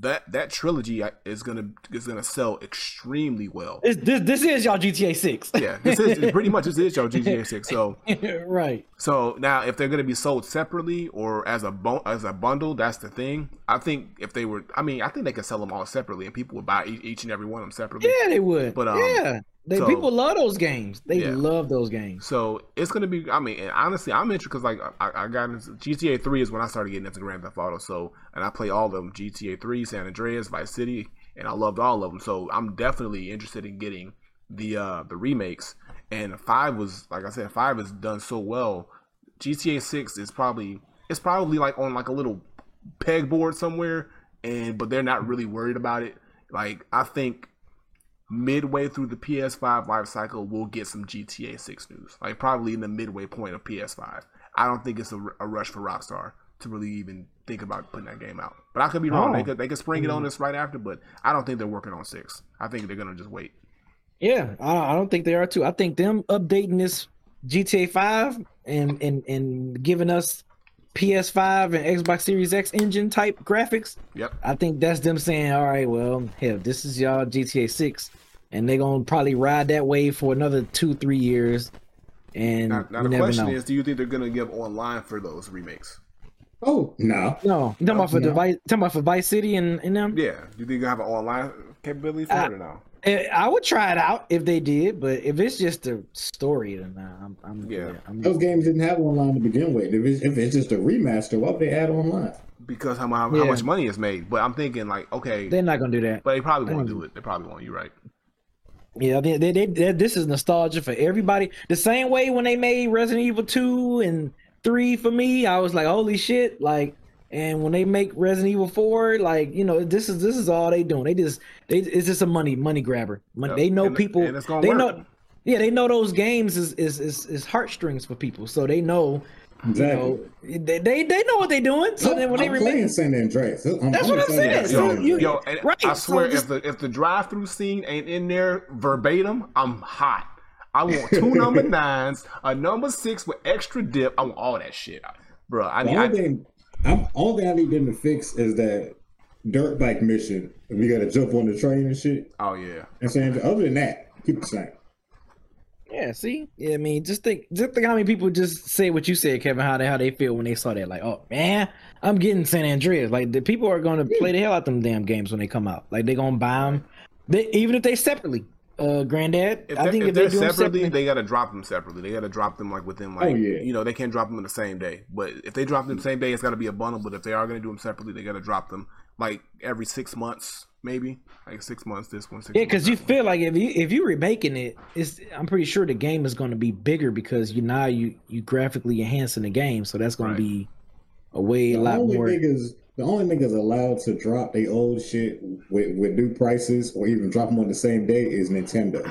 that that trilogy is going to is going to sell extremely well. It's, this this is y'all G T A six. Yeah, this is pretty much this is y'all G T A six. So right. So now if they're going to be sold separately or as a bo- as a bundle, that's the thing. I think if they were, I mean, I think they could sell them all separately and people would buy each, each and every one of them separately. Yeah, they would. But um, yeah. They, so, people love those games. They yeah. love those games. So it's gonna be. I mean, and honestly, I'm interested because like I, I got into G T A three is when I started getting into Grand Theft Auto. So and I play all of them: G T A three, San Andreas, Vice City, and I loved all of them. So I'm definitely interested in getting the uh, the remakes. And five was like I said, five has done so well. G T A six is probably it's probably like on like a little pegboard somewhere, and but they're not really worried about it. Like I think. Midway through the P S five life cycle, we'll get some G T A six news. Like probably in the midway point of P S five. I don't think it's a, a rush for Rockstar to really even think about putting that game out. But I could be wrong. Oh. They could they could spring it on us right after, but I don't think they're working on six. I think they're gonna just wait. Yeah, I, I don't think they are too. I think them updating this G T A five and and and giving us P S five and Xbox Series X engine type graphics. Yep. I think that's them saying, all right, well, hell, this is y'all G T A six, and they're gonna probably ride that wave for another two, three years. And now, now the never question know. is, do you think they're gonna give online for those remakes? Oh no, no. You talking about for no. Device? Talking about for Vice City and, and them? Yeah. Do you think you have an online capability for I, it or no? I would try it out if they did, but if it's just a story, then I'm, I'm yeah. yeah I'm, Those games didn't have online to begin with. If it's, if it's just a remaster, why would they add online? Because how, how, yeah. how much money is made. But I'm thinking like, okay, they're not gonna do that. But they probably won't do it. They probably won't. You're right. Yeah, they, they, they, they, this is nostalgia for everybody. The same way when they made Resident Evil two and three for me, I was like, holy shit, like. And when they make Resident Evil four, like, you know, this is this is all they doing. They just they it's just a money money grabber. Money, yep. They know and, people. And it's gonna they work. know, yeah, they know those games is is is, is heartstrings for people. So they know, exactly. you know, they, they they know what they doing. So I'm, then when I'm they playing San Andreas, I'm, that's I'm what I'm saying. Yo, you, yo right. I swear, so if the if the drive through scene ain't in there verbatim, I'm hot. I want two number nines, a number six with extra dip. I want all that shit, bro. I need. Well, I'm, all that I need them to fix is that dirt bike mission. If you gotta jump on the train and shit. Oh yeah. And saying other than that, keep it the same. Yeah. See. Yeah. I mean, just think, just think how many people just say what you said, Kevin. How they how they feel when they saw that. Like, oh man, I'm getting San Andreas. Like the people are gonna yeah. play the hell out them damn games when they come out. Like they gonna buy them, they, even if they separately. Uh, Granddad, if I think if, if they're, they're separately, separately, they gotta drop them separately. They gotta drop them like within like oh, yeah. you know they can't drop them in the same day. But if they drop them the same day, it's gotta be a bundle. But if they are gonna do them separately, they gotta drop them like every six months, maybe like six months. This one, six yeah, because you feel one. like if you if you're remaking it, it's I'm pretty sure the game is gonna be bigger because you now you you graphically enhancing the game, so that's gonna right. be a way the a lot only more. Niggas, the only niggas allowed to drop their old shit with, with new prices or even drop them on the same day is Nintendo.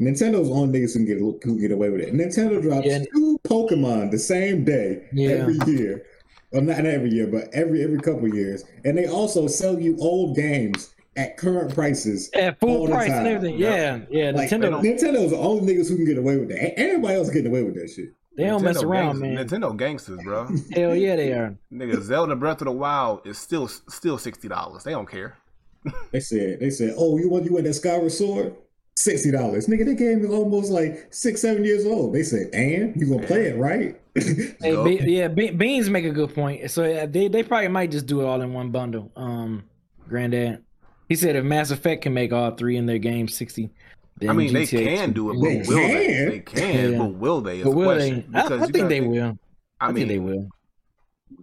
Nintendo's only niggas can get can get away with it. Nintendo drops yeah. two Pokemon the same day yeah. every year. Well, not every year, but every every couple of years. And they also sell you old games at current prices. At full price and everything. Yeah, yeah. yeah like, Nintendo. Nintendo's the only niggas who can get away with that. Everybody else getting away with that shit. They Nintendo don't mess around, gang- man. Nintendo gangsters, bro. Hell yeah, they are. Nigga, Zelda Breath of the Wild is still still sixty dollars. They don't care. They said, they said, oh, you want you want that Skyward Sword? Sixty dollars, nigga. That game is almost like six, seven years old. They said, and you gonna play it, right? Hey, nope. Be- yeah, Be- Beans make a good point. So they they probably might just do it all in one bundle. Um, Granddad, he said if Mass Effect can make all three in their game sixty. I mean, they can do it, but will they? They can, but will they? But will they? I think they will. I mean, they will.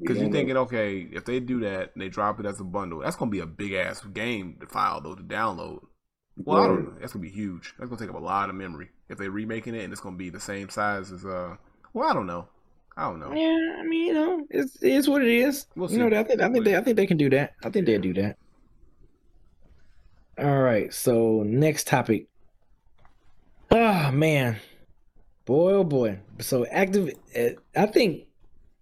Because you're thinking, okay, if they do that and they drop it as a bundle, that's going to be a big-ass game to file, though, to download. Well, I don't know. That's going to be huge. That's going to take up a lot of memory. If they're remaking it and it's going to be the same size as, uh, well, I don't know. I don't know. Yeah, I mean, you know, it's it's what it is. We'll you know, I think I think they I think they can do that. I think yeah. they'll do that. All right. So next topic. Oh man, boy, oh boy. So active. I think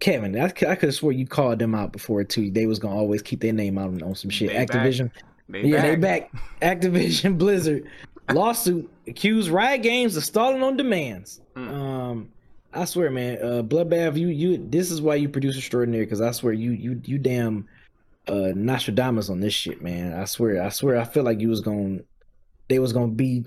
Kevin. I, I could have swore you called them out before too. They was gonna always keep their name out on, on some shit. They Activision. Back. They yeah, back. they back. Activision Blizzard lawsuit accused Riot Games of stalling on demands. Mm. Um. I swear, man, uh, Bloodbath, you, you, this is why you produce extraordinary, because I swear you, you, you damn uh, Nostradamus on this shit, man. I swear, I swear, I feel like you was gonna, they was gonna be,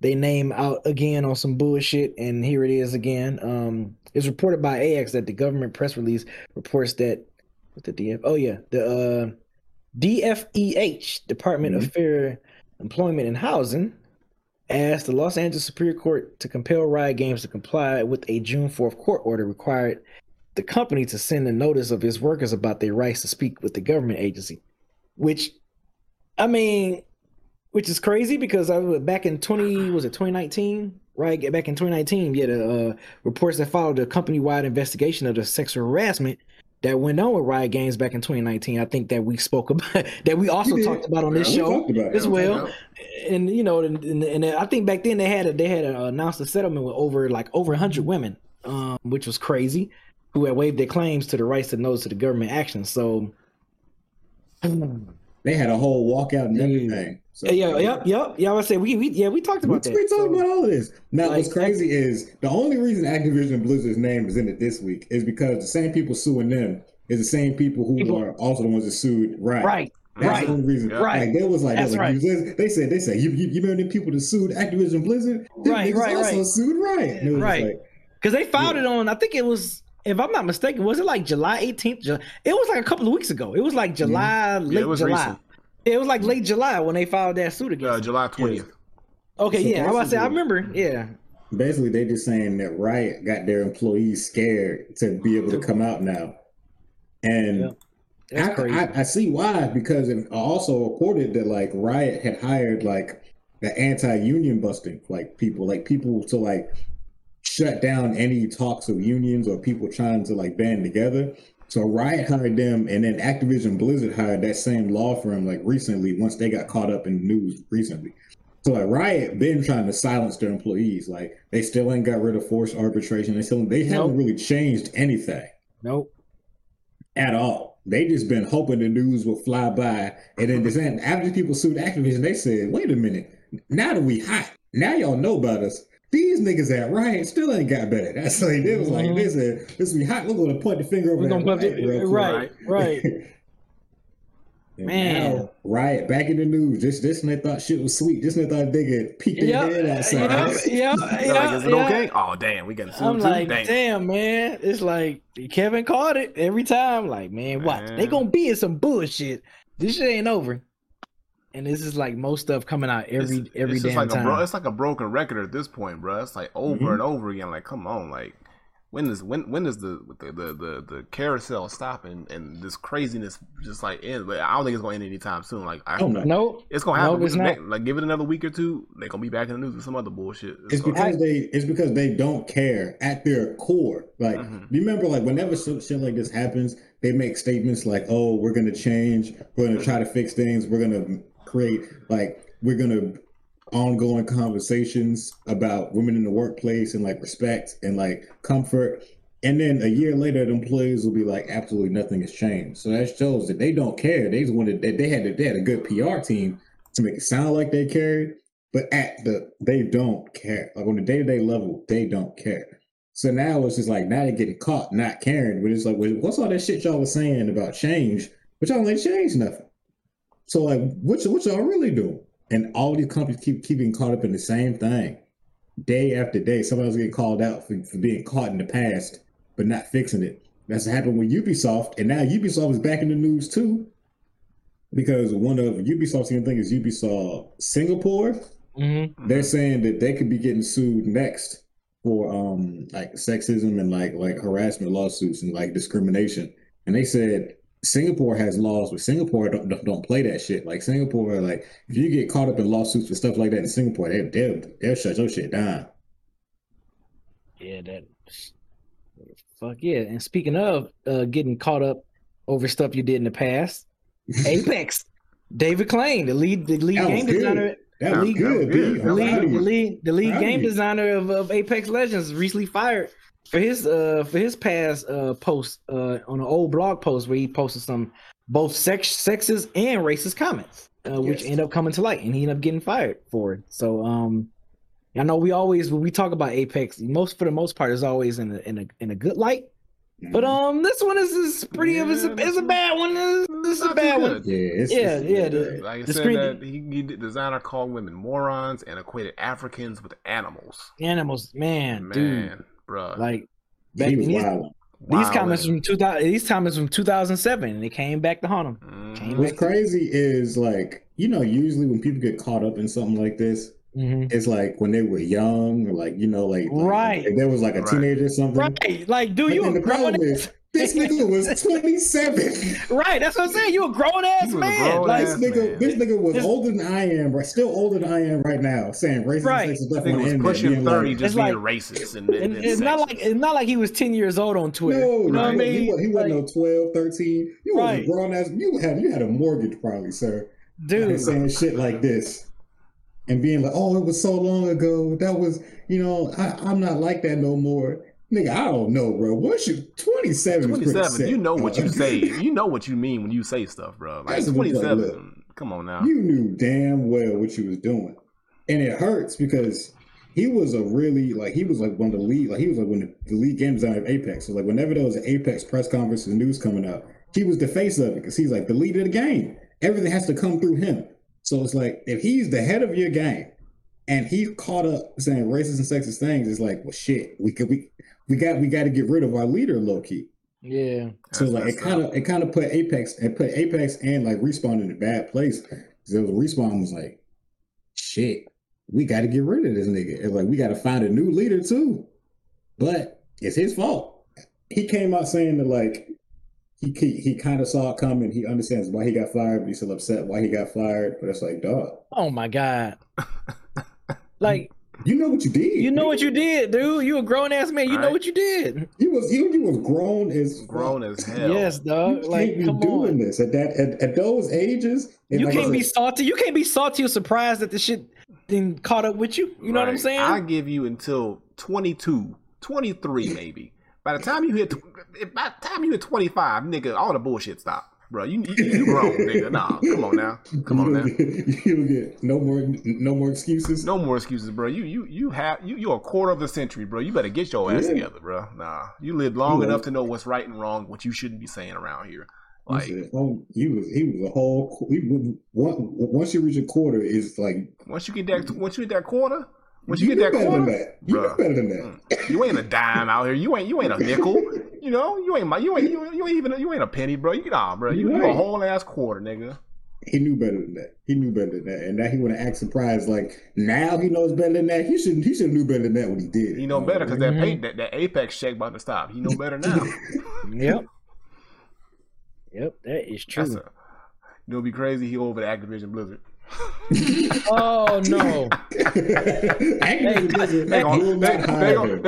they name out again on some bullshit, and here it is again. Um, it's reported by A X that the government press release reports that, what the D F, oh yeah, the uh, D F E H, Department mm-hmm. of Fair Employment and Housing, asked the Los Angeles Superior Court to compel Riot Games to comply with a June fourth court order required the company to send a notice of its workers about their rights to speak with the government agency, which, I mean, which is crazy because I was back in twenty was it twenty nineteen? Right, back in twenty nineteen, yeah, the uh, reports that followed a company-wide investigation of the sexual harassment that went on with Riot Games back in twenty nineteen. I think that we spoke about that. We also talked about on this yeah, show as well. And you know, and, and, and I think back then they had a, they had a, announced a settlement with over like over one hundred women, um, which was crazy, who had waived their claims to the rights to notice to the government action. So they had a whole walkout and everything. So, yeah, yeah, yep, yep. Yeah, I was saying we, we yeah we talked about we, that. We talked so, about all of this. Now, like, what's crazy is the only reason Activision Blizzard's name is in it this week is because the same people suing them is the same people who people. are also the ones that sued Riot. Right, that's right, the only reason. Yeah. Right, like, they was like, that's they, was, right. they said they said you you, you remember them people that sued Activision Blizzard? Them right, right, also right. sued Riot. And it was right, because like, they filed yeah. it on. I think it was. If I'm not mistaken, was it like July eighteenth? It was like a couple of weeks ago. It was like July, mm-hmm. late yeah, it was July. Recent. It was like late July when they filed that suit against uh, July twentieth. Okay, so yeah, I was about to say, I remember, yeah. Basically, they just saying that Riot got their employees scared to be able to come out now. And yeah. I, I, I see why, because it also reported that like Riot had hired like the anti-union busting like people, like people to like shut down any talks of unions or people trying to like band together. So Riot hired them, and then Activision Blizzard hired that same law firm like recently once they got caught up in the news recently. So like Riot been trying to silence their employees. Like they still ain't got rid of forced arbitration. They still they nope. haven't really changed anything. Nope. At all. They just been hoping the news will fly by. And then this end, after people sued Activision, they said, wait a minute, now that we hot, now y'all know about us. These niggas at Riot still ain't got better. That's like they was mm-hmm. like this. Is, this be hot. We're gonna point the finger over at Riot. Real quick. Right, right. Man, now, Riot back in the news. This, this, and they thought shit was sweet. This, and they thought they could peek their yep. head outside. Yeah, yeah, yeah. Is it okay? Oh damn, we got. I'm like, damn. damn, man. It's like Kevin caught it every time. Like, man, watch. Man. They gonna be in some bullshit. This shit ain't over. And this is like most stuff coming out every it's, every it's damn like time. Bro, it's like a broken record at this point, bro. It's like over mm-hmm. and over again. Like, come on, like when is when when is the the the, the, the carousel stop and, and this craziness just like end? But I don't think it's gonna end anytime soon. Like, I don't know. Nope. It's gonna happen. Nope, it's next, like, give it another week or two. They're gonna be back in the news with some other bullshit. It's, it's because I, they it's because they don't care at their core. Like, mm-hmm. remember, like whenever shit like this happens, they make statements like, "Oh, we're gonna change. We're gonna try to fix things. We're gonna." create like we're gonna ongoing conversations about women in the workplace and like respect and like comfort, and then a year later the employees will be like absolutely nothing has changed. So that shows that they don't care. They just wanted that they had a, they had a good P R team to make it sound like they cared, but at the they don't care. Like on the day-to-day level they don't care. So now it's just like now they're getting caught not caring, but it's like what's all that shit y'all was saying about change, but y'all ain't changed nothing. So like, what, y- what y'all really doing? And all these companies keep keeping caught up in the same thing, day after day. Somebody's getting called out for, for being caught in the past, but not fixing it. That's what happened with Ubisoft, and now Ubisoft is back in the news too, because one of Ubisoft's thing is Ubisoft Singapore Mm-hmm. They're saying that they could be getting sued next for um like sexism and like like harassment lawsuits and like discrimination. And they said Singapore has laws, but Singapore don't don't play that shit. Like Singapore, like if you get caught up in lawsuits for stuff like that in Singapore, they they'll, they'll shut your shit down. Yeah, that. Fuck yeah! And speaking of uh, getting caught up over stuff you did in the past, Apex, David Klein, the lead the lead game good. designer, the lead, good, lead, the, lead, the lead the lead game you? designer of, of Apex Legends, recently fired for his uh for his past uh post uh on an old blog post where he posted some both sex sexist and racist comments, uh, yes. which ended up coming to light, and he ended up getting fired for it. So um. I know we always when we talk about Apex, most for the most part is always in a in a in a good light, mm-hmm. but um this one is, is pretty yeah, of it's, it's a bad one. It's, it's a bad one. Yeah, it's, yeah, it's, yeah. The, like I the said, screen... that he, he designer called women morons and equated Africans with animals. Animals, man, man dude, bro. Like back these, wild. These wild comments man. from two thousand. These comments from two thousand seven, and they came back to haunt him. Mm-hmm. What's crazy is like you know usually when people get caught up in something like this. Mm-hmm. It's like when they were young, or like you know, like, like right. If there was like a right. teenager or something, right? Like, do you? The problem is this nigga was twenty-seven. Right, that's what I'm saying. You a grown ass man. Grown like, ass this nigga, man. This nigga was this... older than I am, right? Still older than I am right now, saying racist. Right, this nigga was pushing thirty, like, just being like, racist. And, and, and it's sexist. Not like it's not like he was ten years old on Twitter. No, you know right. what I mean? He, was, he wasn't like, no twelve, thirteen. You was right. a grown ass. You had you had a mortgage probably, sir. Dude, saying shit like this. And being like, oh, it was so long ago. That was, you know, I, I'm not like that no more. Nigga, I don't know, bro. What's your twenty-seven? twenty-seven, you know what you say. You know what you mean when you say stuff, bro. Like twenty-seven. Like, come on now. You knew damn well what you was doing. And it hurts because he was a really, like, he was like one of the lead, like, he was like one of the lead game designer of Apex. So, like, whenever there was an Apex press conference and news coming up, he was the face of it because he's like the leader of the game. Everything has to come through him. So it's like, if he's the head of your game and he's caught up saying racist and sexist things, it's like, well, shit, we could, we, we got, we got to get rid of our leader low key. Yeah. So that's like, it kind of, it kind of put Apex and put Apex and like Respawn in a bad place. Cause it was Respawn was like, shit, we got to get rid of this nigga. It's like, we got to find a new leader too, but it's his fault. He came out saying that like, He, he he kind of saw it coming. He understands why he got fired, but he's still upset why he got fired. But it's like, dog. Oh my god! Like you know what you did. You know dude. what you did, dude. You a grown ass man. You right. know what you did. He was he, he was grown as grown as hell. Yes, dog. You like can't be come doing on. This at that at, at those ages. You like, can't be salty. You can't be salty or surprised that this shit then caught up with you. You know right. what I'm saying? I give you until twenty-two, twenty-three maybe. By the time you hit, by the time you hit twenty-five, nigga, all the bullshit stop, bro. You you, you grown, nigga. Nah, come on now, come on now. You get no more, no more excuses. No more excuses, bro. You you you have you you're a quarter of a century, bro. You better get your ass yeah. together, bro. Nah, you lived long yeah. enough to know what's right and wrong, what you shouldn't be saying around here. Like he was, oh, he was, he was a whole. He was, once you reach a quarter, it's like once you get that, once you hit that quarter. When you, you get that quarter, you know better than that. You ain't a dime out here. You ain't you ain't a nickel. You know you ain't my you ain't you, you ain't even you ain't a penny, bro. You nah, bro. You, right. you a whole ass quarter, nigga. He knew better than that. He knew better than that, and now he want to act surprised. Like now he knows better than that. He should he should knew better than that when he did. He know better because that pay, that that Apex check about to stop. He know better now. Yep. Yep, that is true. A, it'll be crazy. He over to Activision Blizzard. Oh no! They're gonna, they, they gonna, they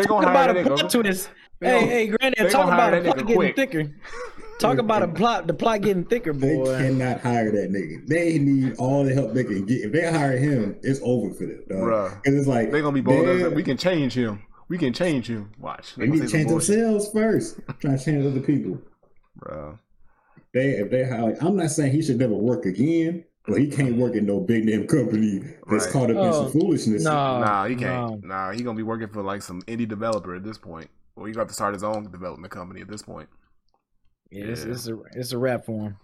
gonna hire a plot twist. Hey, hey, Granddad, talk about a plot getting quick. thicker. Talk about a plot, the plot getting thicker, boy. They cannot hire that nigga. They need all the help they can get. If they hire him, it's over for them, dog. Because it's like they're gonna be bold. We can change him. We can change him. Watch. They, they need to change themselves first. Try to change other people, bro. They if they hire, like, I'm not saying he should never work again. But he can't work in no big name company that's right. caught up oh, in some foolishness. Nah, nah he can't. Nah. nah, he gonna be working for like some indie developer at this point. Or he's gonna have to start his own development company at this point. Yeah, yeah. It's, it's a it's a wrap for him.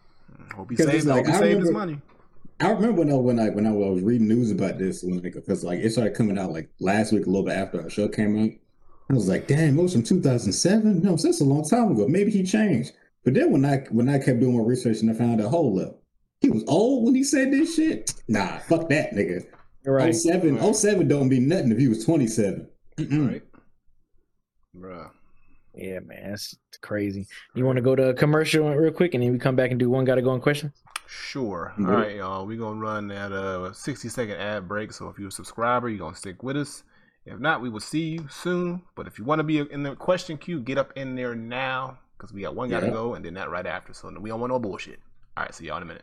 Hope he saved, like, hope he saved remember, his money. I remember when I when I when I was reading news about this because like it started coming out like last week a little bit after our show came out. I was like, damn, it was from two thousand seven. No, that's a long time ago. Maybe he changed. But then when I when I kept doing my research and I found a whole lot. He was old when he said this shit. Nah, fuck that nigga. Right. oh seven, right. oh seven don't mean nothing if he was twenty-seven. Right. Bruh. Yeah, man, it's crazy. You want to go to a commercial real quick, and then we come back and do one gotta go on question? Sure. Mm-hmm. All right, y'all. We're going to run that uh, sixty-second ad break, so if you're a subscriber, you're going to stick with us. If not, we will see you soon. But if you want to be in the question queue, get up in there now, because we got one gotta yeah. go, and then that right after. So we don't want no bullshit. All right, see y'all in a minute.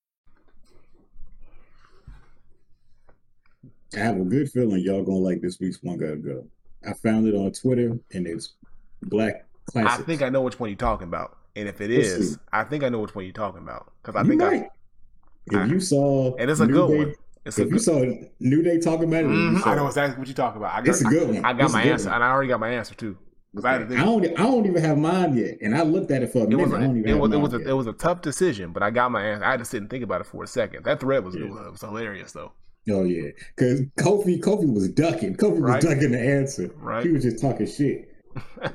I have a good feeling y'all gonna like this week's one gotta go. I found it on Twitter, and it's Black Classics. I think I know which one you're talking about, and if it Let's is, see. I think I know which one you're talking about because I you think might. I. If I, you saw, and it's a New good Day, one. It's if a good, you saw New Day talking about it, mm-hmm, I know exactly what you're talking about. I got, it's a good one. I, I got it's my answer, one. And I already got my answer too. I, I don't, I don't even have mine yet, and I looked at it for a minute. It was, I don't even it, have was, mine it, was a, it was a tough decision, but I got my answer. I just didn't think about it for a second. That thread was yeah. good. It was hilarious though. Oh yeah, because Kofi, Kofi was ducking. Kofi was right. ducking the answer. Right. He was just talking shit. Yeah.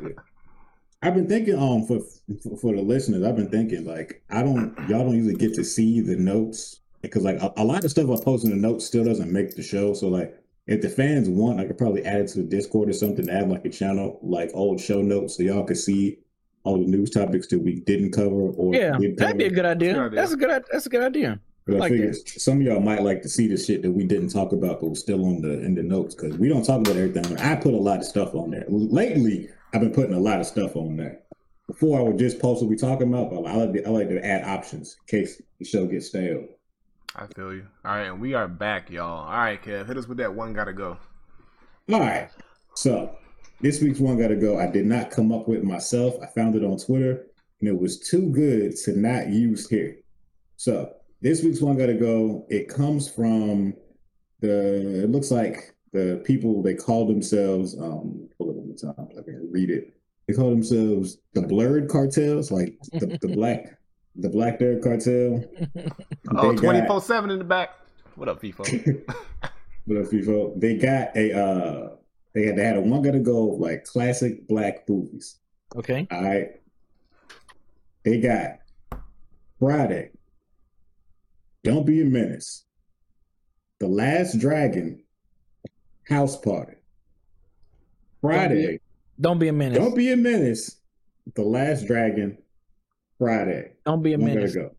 I've been thinking, um, for, for for the listeners, I've been thinking like I don't, y'all don't usually get to see the notes because like a, a lot of stuff I post in the notes still doesn't make the show. So like if the fans want, I could probably add it to the Discord or something, add like a channel like old show notes so y'all could see all the news topics that we didn't cover or yeah, did that'd cover. Be a good idea. Good idea. That's a good. That's a good idea. But like I figure that. Some of y'all might like to see the shit that we didn't talk about, but was still on the in the notes because we don't talk about everything. I put a lot of stuff on there. Lately, I've been putting a lot of stuff on there. Before, I would just post what we talking about, but I like to, I like to add options in case the show gets stale. I feel you. All right, and we are back, y'all. All right, Kev, hit us with that one gotta go. All right. So this week's one gotta go. I did not come up with it myself. I found it on Twitter, and it was too good to not use here. So. This week's one gotta go. It comes from the. It looks like the people they call themselves. Um, pull it on the top. I can read it. They call themselves the Blurred Cartels, like the, the black, the Black Dirt Cartel. Oh, twenty-four seven in the back. What up, FIFO? What up, FIFO? They got a. Uh, they had they had a one gotta go like classic black movies. Okay. All right. They got Friday. Don't Be a Menace, The Last Dragon, House Party. Friday. Don't be, don't be a Menace. Don't Be a Menace, The Last Dragon, Friday. Don't Be a One Menace. Go.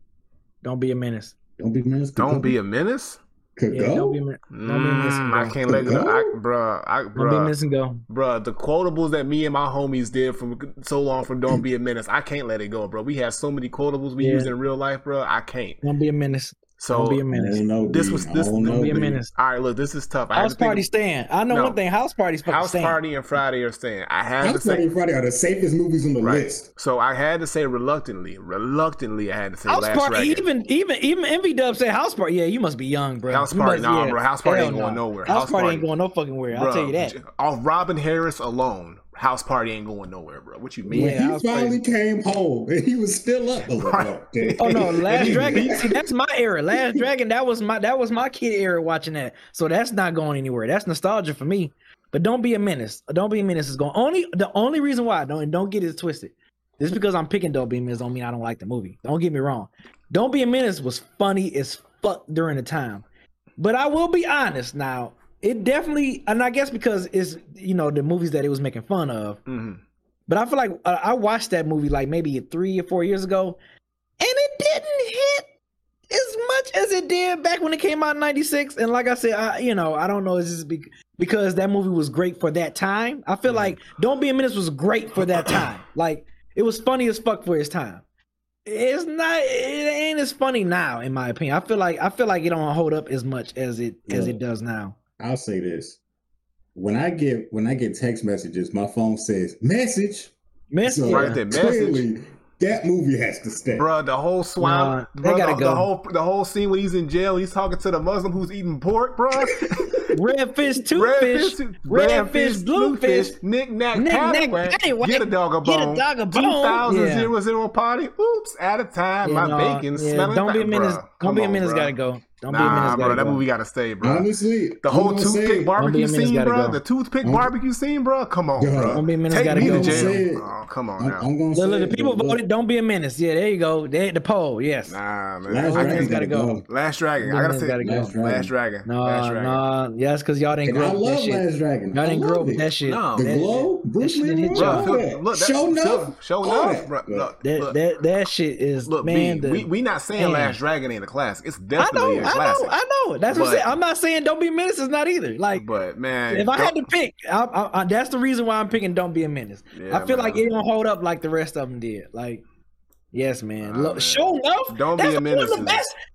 Don't Be a Menace. Don't Be a Menace. Don't Be a Menace? Could yeah, go? Don't Be a Menace. Mm, I can't let go. I, bruh, I, bruh, don't Be a Menace and go. Bruh, the quotables that me and my homies did from so long from Don't Be a Menace, I can't let it go, bro. We have so many quotables we yeah. use in real life, bro. I can't. Don't Be a Menace. So don't be a menace. Know, this was this. Don't this, be a menace. All right, look, this is tough. I House Party staying. I know no. one thing. House Party's fucking House staying. Party and Friday are staying. I had House to say. House Party and Friday are the safest movies on the right. list. So I had to say reluctantly, reluctantly, I had to say House Last Party. Dragon. Even even even Envy Dub said House Party. Yeah, you must be young, bro. House you Party, must, nah, yeah. bro. House Party Hell ain't no. going nowhere. House, House Party, Party ain't going no fucking where. I'll bro, tell you that. Off Robin Harris alone. House Party ain't going nowhere, bro. What you mean? When yeah, he finally playing. Came home and he was still up a little bit. Oh no, Last Dragon. See, that's my era. Last Dragon, that was my that was my kid era watching that. So that's not going anywhere. That's nostalgia for me. But Don't Be a Menace. Don't Be a Menace is going only the only reason why, don't don't get it twisted. This is because I'm picking Don't Be a Menace don't mean I don't like the movie. Don't get me wrong. Don't Be a Menace was funny as fuck during the time. But I will be honest now. It definitely, and I guess because it's, you know, the movies that it was making fun of. Mm-hmm. But I feel like uh, I watched that movie like maybe three or four years ago, and it didn't hit as much as it did back when it came out in ninety-six. And like I said, I, you know, I don't know. It's just be, because that movie was great for that time. I feel yeah. like Don't Be a Menace was great for that time. Like, it was funny as fuck for its time. It's not, it ain't as funny now, in my opinion. I feel like I feel like it don't hold up as much as it yeah. as it does now. I'll say this. When I get when I get text messages, my phone says message. Message. So right there, clearly, message. That movie has to stay. Bruh, the whole swamp. Nah, bruh, gotta the, go. the whole the whole scene when he's in jail, he's talking to the Muslim who's eating pork, bruh. Red fish, two red fish, fish, red, red fish, fish, blue fish, fish knick knack, paddywhack, get a dog a bone, two thousand yeah. zero party, oops, out of time, yeah, my no, bacon yeah. smelling. Don't be a menace, don't be a menace, gotta go. Don't nah, be a menace, bro, gotta that go. movie gotta stay, bro. Honestly, the whole toothpick barbecue scene, bro, go. the toothpick I'm, barbecue scene, bro, come on, bro. Don't be a menace, Take gotta me go. To jail. Oh, come on now. Look, the people voted Don't Be a Menace. Yeah, there you go. They hit the poll, yes. Nah, man. I just gotta go. Last Dragon, I gotta say Last Dragon. No, no. Yeah, that's because y'all didn't grow up with that shit. I love Last Dragon. Y'all didn't grow up with that shit. No. The Glow, Bruce Lee, Show Enough. Show Enough, bro. That shit is, man. We not saying Last Dragon ain't a classic. It's definitely a classic. I know, I know. That's what I'm saying. I'm not saying Don't Be a Menace is not either. Like, but man, if I had to pick, that's the reason why I'm picking Don't Be a Menace. I feel like it don't hold up like the rest of them did. Like, yes, man. Look, Show Enough. Don't Be a Menace.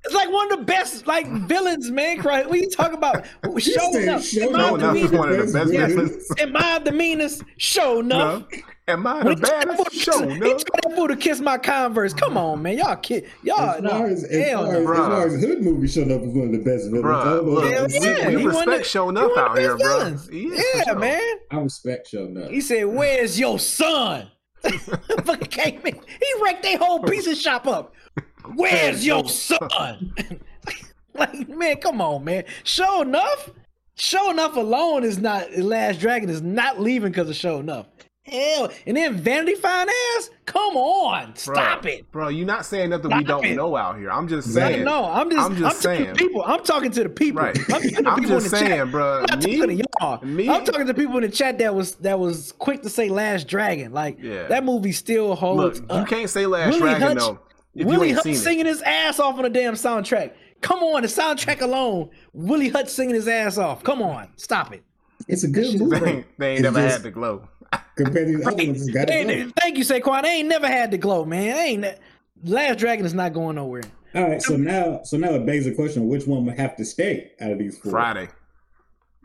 It's like one of the best, like, villains, man. Christ, what are you talking about? Show Enough. Show Enough is one of the best villains. Am I the meanest? Show Enough. Am I the baddest? Show Enough. He tried that fool to kiss my Converse. Come on, man. Y'all kid. Y'all know. As far as hood movie, Show Enough is one of the best villains. Yeah, we respect Show Enough out here, bro. Yeah, man. I respect Show Enough. He said, "Where's your son?" Fucking came in. He wrecked their whole pizza shop up. Where's your son? Like, man, come on, man. Show Enough. Show Enough alone is not. Last Dragon is not leaving because of Show Enough. Hell, and then Vanity Fine Ass. Come on, stop bro, it, bro. You're not saying nothing stop we don't it. know out here. I'm just saying. No, I'm just. I'm just I'm saying. People, I'm talking to the people. Right. I'm, to the I'm people just in the saying, chat. bro. I'm me, talking to y'all. Me? I'm talking to people in the chat that was that was quick to say Last Dragon. Like yeah. that movie still holds. Look, up. You can't say Last Willie Dragon Hutch, though. If Willie you ain't Hutch seen singing it. his ass off on a damn soundtrack. Come on, the soundtrack alone. Willie Hutch singing his ass off. Come on, stop it. It's a good movie. They, they ain't it's never just, had the glow. Compared to the other ones, it's gotta go. Thank you, Saquon. I ain't never had the glow, man. I ain't. Last Dragon is not going nowhere. All right, so now, so now it begs the question: which one would have to stay out of these four? Friday,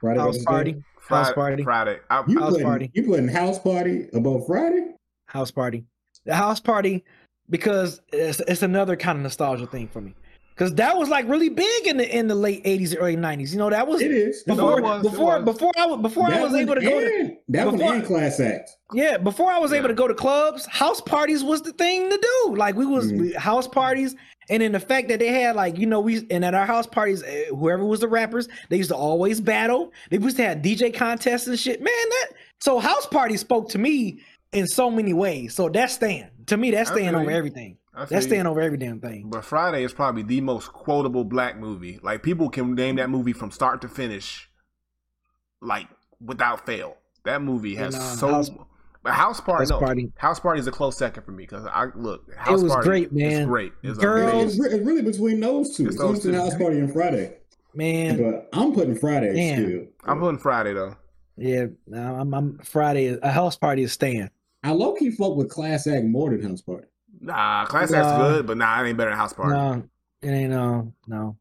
Friday, House Party, Friday, House Party, Friday. I, you house putting, party. You putting House Party above Friday? House Party, the House Party, because it's, it's another kind of nostalgia thing for me. Because that was like really big in the in the late eighties, early nineties. You know, that was it is before no, it was, before it was. before I was before that I was able to go to that before, one Class Act. Yeah, before I was yeah. able to go to clubs, house parties was the thing to do. Like we was mm. we, house parties, and then the fact that they had like you know we and at our house parties, whoever was the rappers, they used to always battle. They used to have D J contests and shit. Man, that so house party spoke to me in so many ways. So that's staying to me. That's staying okay. over everything. That's staying over every damn thing. But Friday is probably the most quotable black movie. Like people can name that movie from start to finish, like without fail. That movie has and, uh, so. House, but House Party, house no, party, House Party is a close second for me because I look. House it was Party, great, man. It's great. It's Girls, amazing. Really between those two, it's it's those two. House Party and Friday. Man, but I'm putting Friday damn. still. I'm putting Friday though. Yeah, I'm. I'm Friday. A House Party is staying. I low key fuck with Class Act more than House Party. Nah, Class Act's uh, good, but nah, it ain't better than House Party. No, it ain't no, no.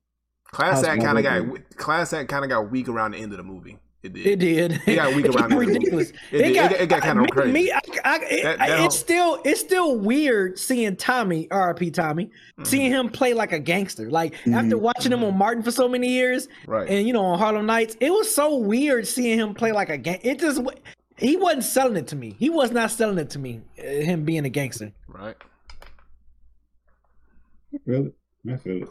Class Act kind of got Class Act kind of got weak around the end of the movie. It did. It did. It got weak around the end of the movie. It, it got, got kind of crazy. Me, I, I, it, that, that it's still it's still weird seeing Tommy, R I P Tommy, mm-hmm. seeing him play like a gangster. Like mm-hmm. after watching him on Martin for so many years, right? And you know on Harlem Nights, it was so weird seeing him play like a gang. It just he wasn't selling it to me. He was not selling it to me. Him being a gangster, right? Really? I feel it.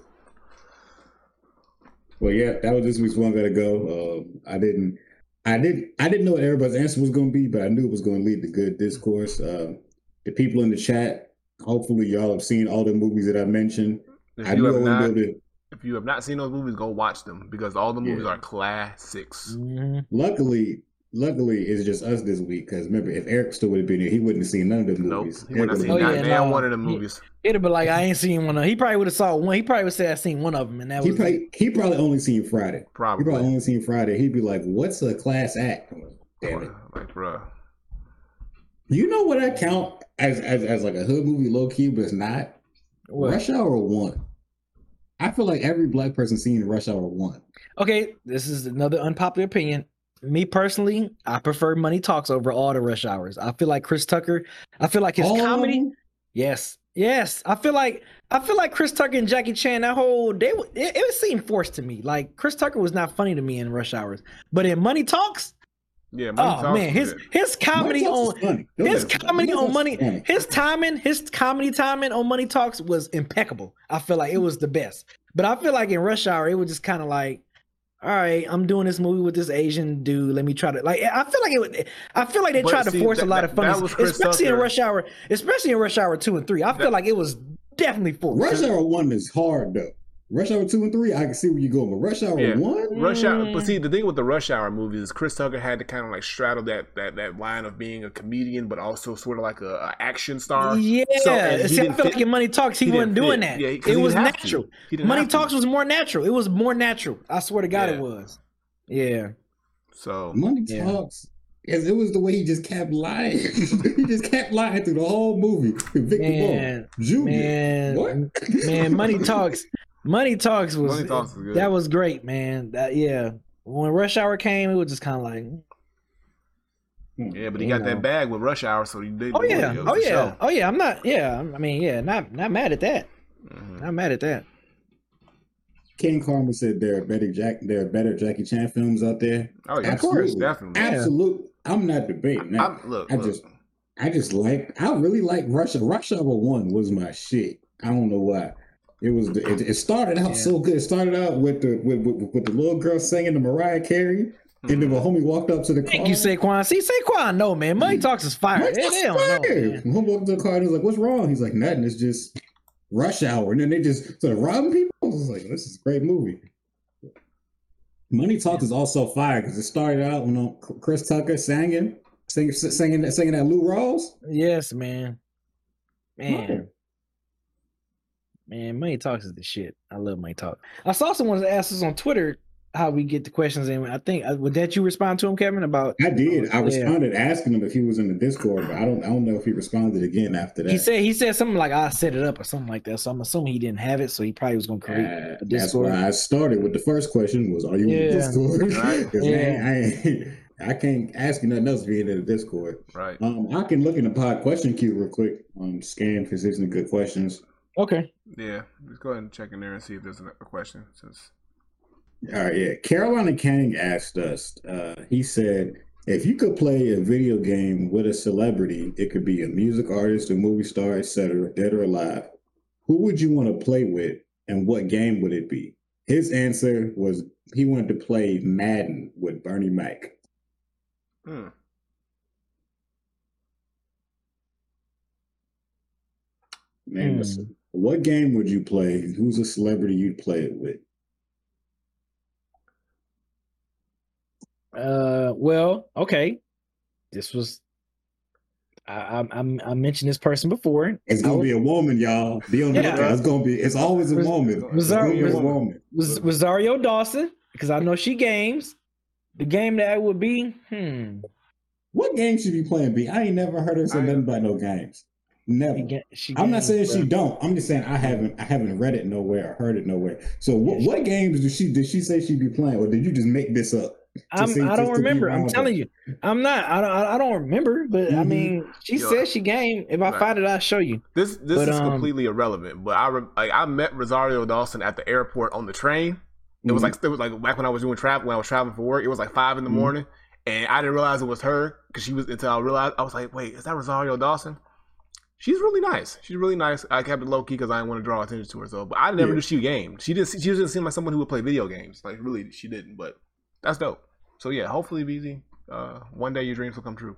Well, yeah, that was this week's one gotta go. Um, I didn't, I didn't, I didn't know what everybody's answer was going to be, but I knew it was going to lead to good discourse. Um, the people in the chat, hopefully, y'all have seen all the movies that I mentioned. If I you have not, to, if you have not seen those movies, go watch them because all the movies yeah. are classics. Mm-hmm. Luckily, Luckily, it's just us this week, because remember, if Eric still would have been here, he wouldn't have seen none of the movies. Nope. He wouldn't have seen oh, yeah, no. one of the movies. It'd have been like, I ain't seen one of them. He probably would have saw one. He probably would say, I seen one of them. And that he was probably, like, he probably only seen Friday. Probably. He probably only seen Friday. He'd be like, what's a class act? Damn it. Like, bruh. You know what I count as, as, as like a hood movie, low-key, but it's not? What? Rush Hour one. I feel like every black person seen Rush Hour one. Okay, this is another unpopular opinion. Me personally, I prefer Money Talks over all the Rush Hours. I feel like Chris Tucker, I feel like his oh. comedy. Yes, yes. I feel like I feel like Chris Tucker and Jackie Chan, that whole, they it, it seemed forced to me. Like, Chris Tucker was not funny to me in Rush Hours. But in Money Talks, yeah, Money oh Talks man, his good. his comedy on his comedy on money, his timing, his comedy timing on Money Talks was impeccable. I feel like it was the best. But I feel like in Rush Hour, it was just kind of like, all right, I'm doing this movie with this Asian dude. Let me try to like. I feel like it. Would, I feel like they but tried see, to force that, a lot of fun, especially Tucker. in Rush Hour, especially in Rush Hour two and three. I that, feel like it was definitely forced. Rush Hour one is hard though. Rush Hour two and three, I can see where you go, but Rush Hour yeah. one, Rush Hour. But see, the thing with the Rush Hour movies is Chris Tucker had to kind of like straddle that that that line of being a comedian, but also sort of like a, a action star. Yeah, so, see, I feel fit. like in Money Talks, he, he wasn't doing fit. that. Yeah, it was natural. Money Talks was more natural. It was more natural. I swear to God, yeah. it was. Yeah. So Money yeah. Talks. Yes, it was the way he just kept lying. He just kept lying through the whole movie. Victor man, Junior man, what? man, Money Talks. Money Talks was, Money Talks was good. That was great, man. That yeah. When Rush Hour came, it was just kind of like, yeah. But he got know. that bag with Rush Hour, so he did. Oh yeah, oh yeah, show. oh yeah. I'm not. Yeah, I mean, yeah, not not mad at that. Mm-hmm. Not mad at that. King Karma said there are better Jack, there are better Jackie Chan films out there. Oh yeah, absolutely. Of course, definitely, absolutely. Yeah. I'm not debating. That. I'm, look, I look. just, I just like, I really like Rush. Rush Hour One was my shit. I don't know why. It was. The, it, it started out yeah. so good. It started out with the with, with, with the little girl singing the Mariah Carey, mm-hmm. and then my homie walked up to the car. Thank you, Saquon. See, Saquon, no man. Money Talks is fire. Money Talks is fire. Homie walked up to the car and he was like, "What's wrong?" He's like, "Nothing. It's just Rush Hour." And then they just started robbing people. I was like, "This is a great movie." Money Talks yeah. is also fire because it started out when you know, Chris Tucker singing, singing, singing that, singing that Lou Rawls. Yes, man. Man. man. Man, Money Talks is the shit. I love Money Talk. I saw someone ask us on Twitter how we get the questions in. I think would that you respond to him, Kevin? About I did. I responded yeah. asking him if he was in the Discord, but I don't. I don't know if he responded again after that. He said he said something like I set it up or something like that. So I'm assuming he didn't have it. So he probably was going to create uh, a Discord. That's why I started with the first question was, "Are you yeah. in the Discord?" Right. yeah. man, I, I can't ask you nothing else if you're in the Discord. Right. Um, I can look in the pod question queue real quick. Um, scan for six good questions. Okay. Yeah, let's go ahead and check in there and see if there's a question. Since... All right, yeah. Carolina Kang asked us, uh, he said, if you could play a video game with a celebrity, it could be a music artist, a movie star, et cetera, dead or alive, who would you want to play with and what game would it be? His answer was he wanted to play Madden with Bernie Mac. Hmm. Man, hmm. What game would you play? Who's a celebrity you'd play it with? Uh, well, okay. This was I I I mentioned this person before. It's gonna was, be a woman, y'all. Be on the yeah. lookout. It's gonna be. It's always a woman. Rosario Ros- Rosario Dawson, because I know she games. The game that would be. Hmm. What game should be playing? B. I ain't never heard her say nothing about no games. Never. She get, she I'm not saying she don't. I'm just saying I haven't. I haven't read it nowhere or heard it nowhere. So what, what games did she did she say she'd be playing, or did you just make this up? I'm, see, I don't remember. I'm telling you, I'm not. I don't. I don't remember. But mm-hmm. I mean, she Yo, said she game. If I right. find it, I'll show you. This this but, is um, completely irrelevant. But I re, like I met Rosario Dawson at the airport on the train. It mm-hmm. was like it was like back when I was doing travel when I was traveling for work. It was like five in the mm-hmm. morning, and I didn't realize it was her because she was until I realized I was like, wait, is that Rosario Dawson? She's really nice. She's really nice. I kept it low key because I didn't want to draw attention to her. So, but I never yeah. knew she gamed. She didn't. She doesn't seem like someone who would play video games. Like really, she didn't. But that's dope. So yeah, hopefully, B Z, uh, one day your dreams will come true.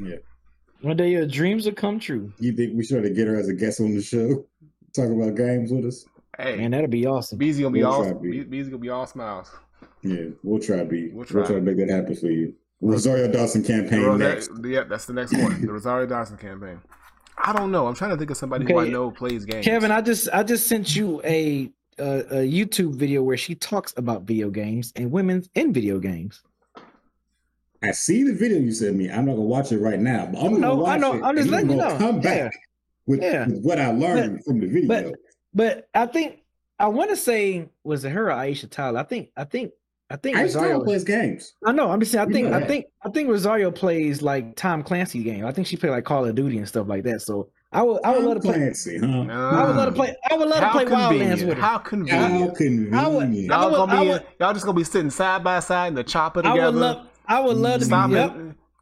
Yeah. One day your dreams will come true. You think we should get her as a guest on the show? Talk about games with us. Hey, man, that'll be awesome. B Z gonna be all. We'll awesome. B Z gonna be all smiles. Yeah, we'll try. B. We'll try. We'll try to make that happen for you. Rosario Dawson campaign. Rosa- next. Yeah, that's the next one. The Rosario Dawson campaign. I don't know. I'm trying to think of somebody okay. who I know plays games. Kevin, I just I just sent you a, a a YouTube video where she talks about video games and women in video games. I see the video you sent me. I'm not gonna watch it right now, but I'm no, gonna watch I know. it. I'm just and letting you know. Come back yeah. With, yeah. with what I learned but, from the video. But, but I think I want to say was it her or Aisha Tyler? I think I think. I think I Rosario plays games. I know. I'm just saying. I think. I think. I think Rosario plays like Tom Clancy game. I think she played like Call of Duty and stuff like that. So I would. I would Tom love to play. Clancy, huh? no. I would love to play. I would love How to play convenient. Wildlands with her. How convenient! How convenient! I would, y'all, I would, gonna be, I would, y'all just gonna be sitting side by side in the chopper together. I would love. I would love to be. Yep.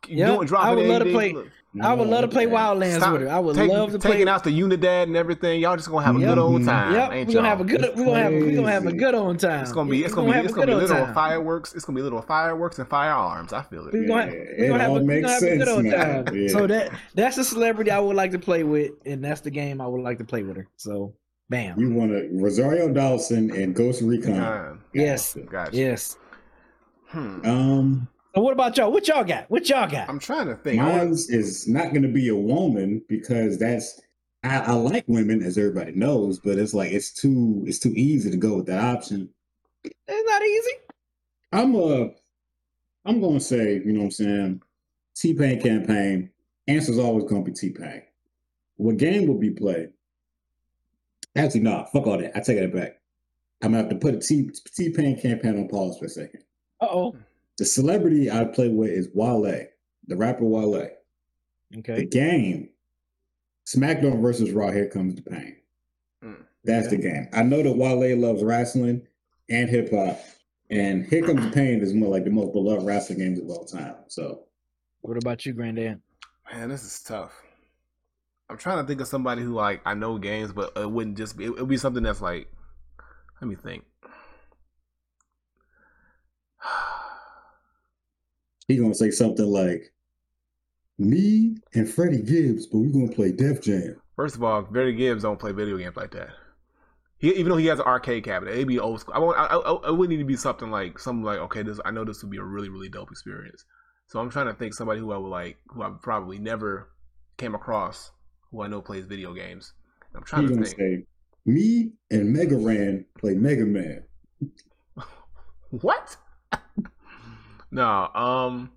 Yep. Doing, I would love to play. No, I would love to play Wildlands Stop. with her. I would Take, love to taking play. Taking out the Unidad and everything. Y'all just gonna have a yep. good old time. Yep. Ain't we're gonna y'all? have a good. We're gonna have. We're gonna have a good old time. It's gonna be. It's gonna, gonna be. It's gonna be little time. fireworks. It's gonna be little fireworks and firearms. I feel it. We're gonna, yeah, we're gonna, have, a, we're gonna have a good old now. time. Yeah. So that that's the celebrity I would like to play with, and that's the game I would like to play with her. So, bam. You want to Rosario Dawson and Ghost Recon? Uh, yes. Gotcha. Yes. Hmm. Um. What about y'all? What y'all got? What y'all got? I'm trying to think. Mine's is not going to be a woman because that's I, I like women, as everybody knows, but it's like it's too it's too easy to go with that option. It's not easy. I'm a I'm gonna say, you know what I'm saying, T-Pain campaign. Answer's always gonna be T-Pain. What game will be played? Actually, no, nah, fuck all that. I take it back. I'm gonna have to put a T T-Pain campaign on pause for a second. Uh oh. The celebrity I play with is Wale, the rapper Wale. Okay. The game, SmackDown versus Raw, Here Comes the Pain. Mm, That's yeah. the game. I know that Wale loves wrestling and hip hop, and Here Comes the Pain is more like the most beloved wrestling games of all time. So, what about you, Granddad? Man, this is tough. I'm trying to think of somebody who like I know games, but it wouldn't just be. It would be something that's like. Let me think. He gonna say something like, "Me and Freddie Gibbs, but we're gonna play Def Jam." First of all, Freddie Gibbs don't play video games like that. He, even though he has an arcade cabinet, it'd be old school. I won't. I, I, I would need to be something like something like, okay, this. I know this would be a really, really dope experience. So I'm trying to think somebody who I would like, who I probably never came across, who I know plays video games. I'm trying he to gonna think. Say, "Me and Mega Ran play Mega Man." What? No, um,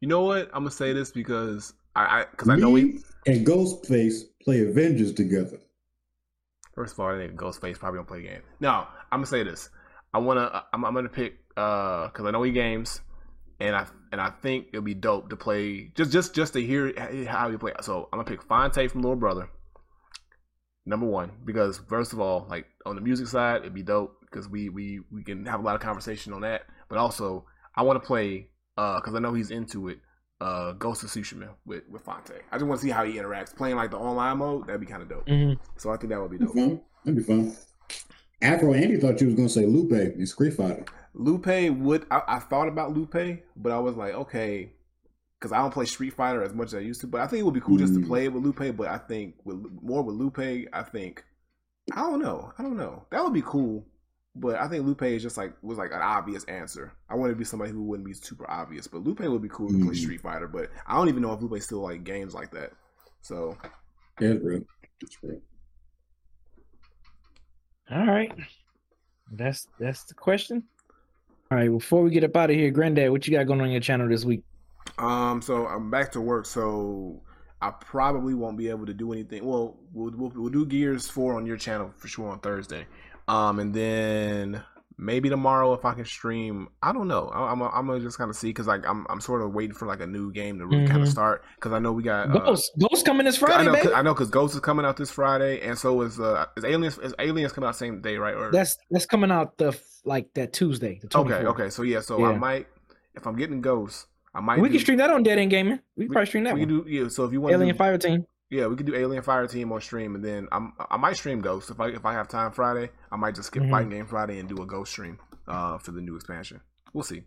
you know what? I'm gonna say this because I, because I, I know we and Ghostface play Avengers together. First of all, I think Ghostface probably don't play games. No, I'm gonna say this. I wanna, I'm, I'm gonna pick uh, because I know he games, and I and I think it'll be dope to play just just just to hear how he play. So I'm gonna pick Fonte from Little Brother. Number one, because first of all, like on the music side, it'd be dope because we we we can have a lot of conversation on that, but also. I want to play, uh, because I know he's into it, uh, Ghost of Tsushima with, with Fonte. I just want to see how he interacts. Playing like the online mode, that'd be kind of dope. Mm-hmm. So I think that would be dope. That'd be fun. That'd be fun. Afro Andy thought you was going to say Lupe in Street Fighter. Lupe would, I, I thought about Lupe, but I was like, okay, because I don't play Street Fighter as much as I used to, but I think it would be cool mm-hmm. just to play it with Lupe, but I think with more with Lupe, I think, I don't know. I don't know. That would be cool. But I think Lupe is just like was like an obvious answer. I wanted to be somebody who wouldn't be super obvious, but Lupe would be cool to play mm. Street Fighter. But I don't even know if Lupe still like games like that. So, yeah, it's real. It's real. All right, that's that's the question. All right, before we get up out of here, Granddad, what you got going on your channel this week? Um, so I'm back to work, so I probably won't be able to do anything. Well, we'll we'll, we'll do Gears four on your channel for sure on Thursday. Um, and then maybe tomorrow if I can stream, I don't know. I, I'm, I'm gonna just kind of see because like I'm, I'm sort of waiting for like a new game to really mm-hmm. kind of start because I know we got uh, Ghost. Ghost coming this Friday, I know, baby. I know because Ghost is coming out this Friday, and so is uh is Aliens. Is Aliens coming out same day, right? Or that's that's coming out the like that Tuesday. The okay, okay. So yeah, so yeah. I might if I'm getting Ghost, I might. We do, can stream that on Dead End Gaming. We can probably stream that. We one. Can do yeah. So if you want Alien Fire Team. Yeah, we could do Alien Fire Team on stream, and then I'm I might stream Ghost if I if I have time Friday. I might just skip mm-hmm. Fighting Game Friday and do a Ghost stream uh, for the new expansion. We'll see.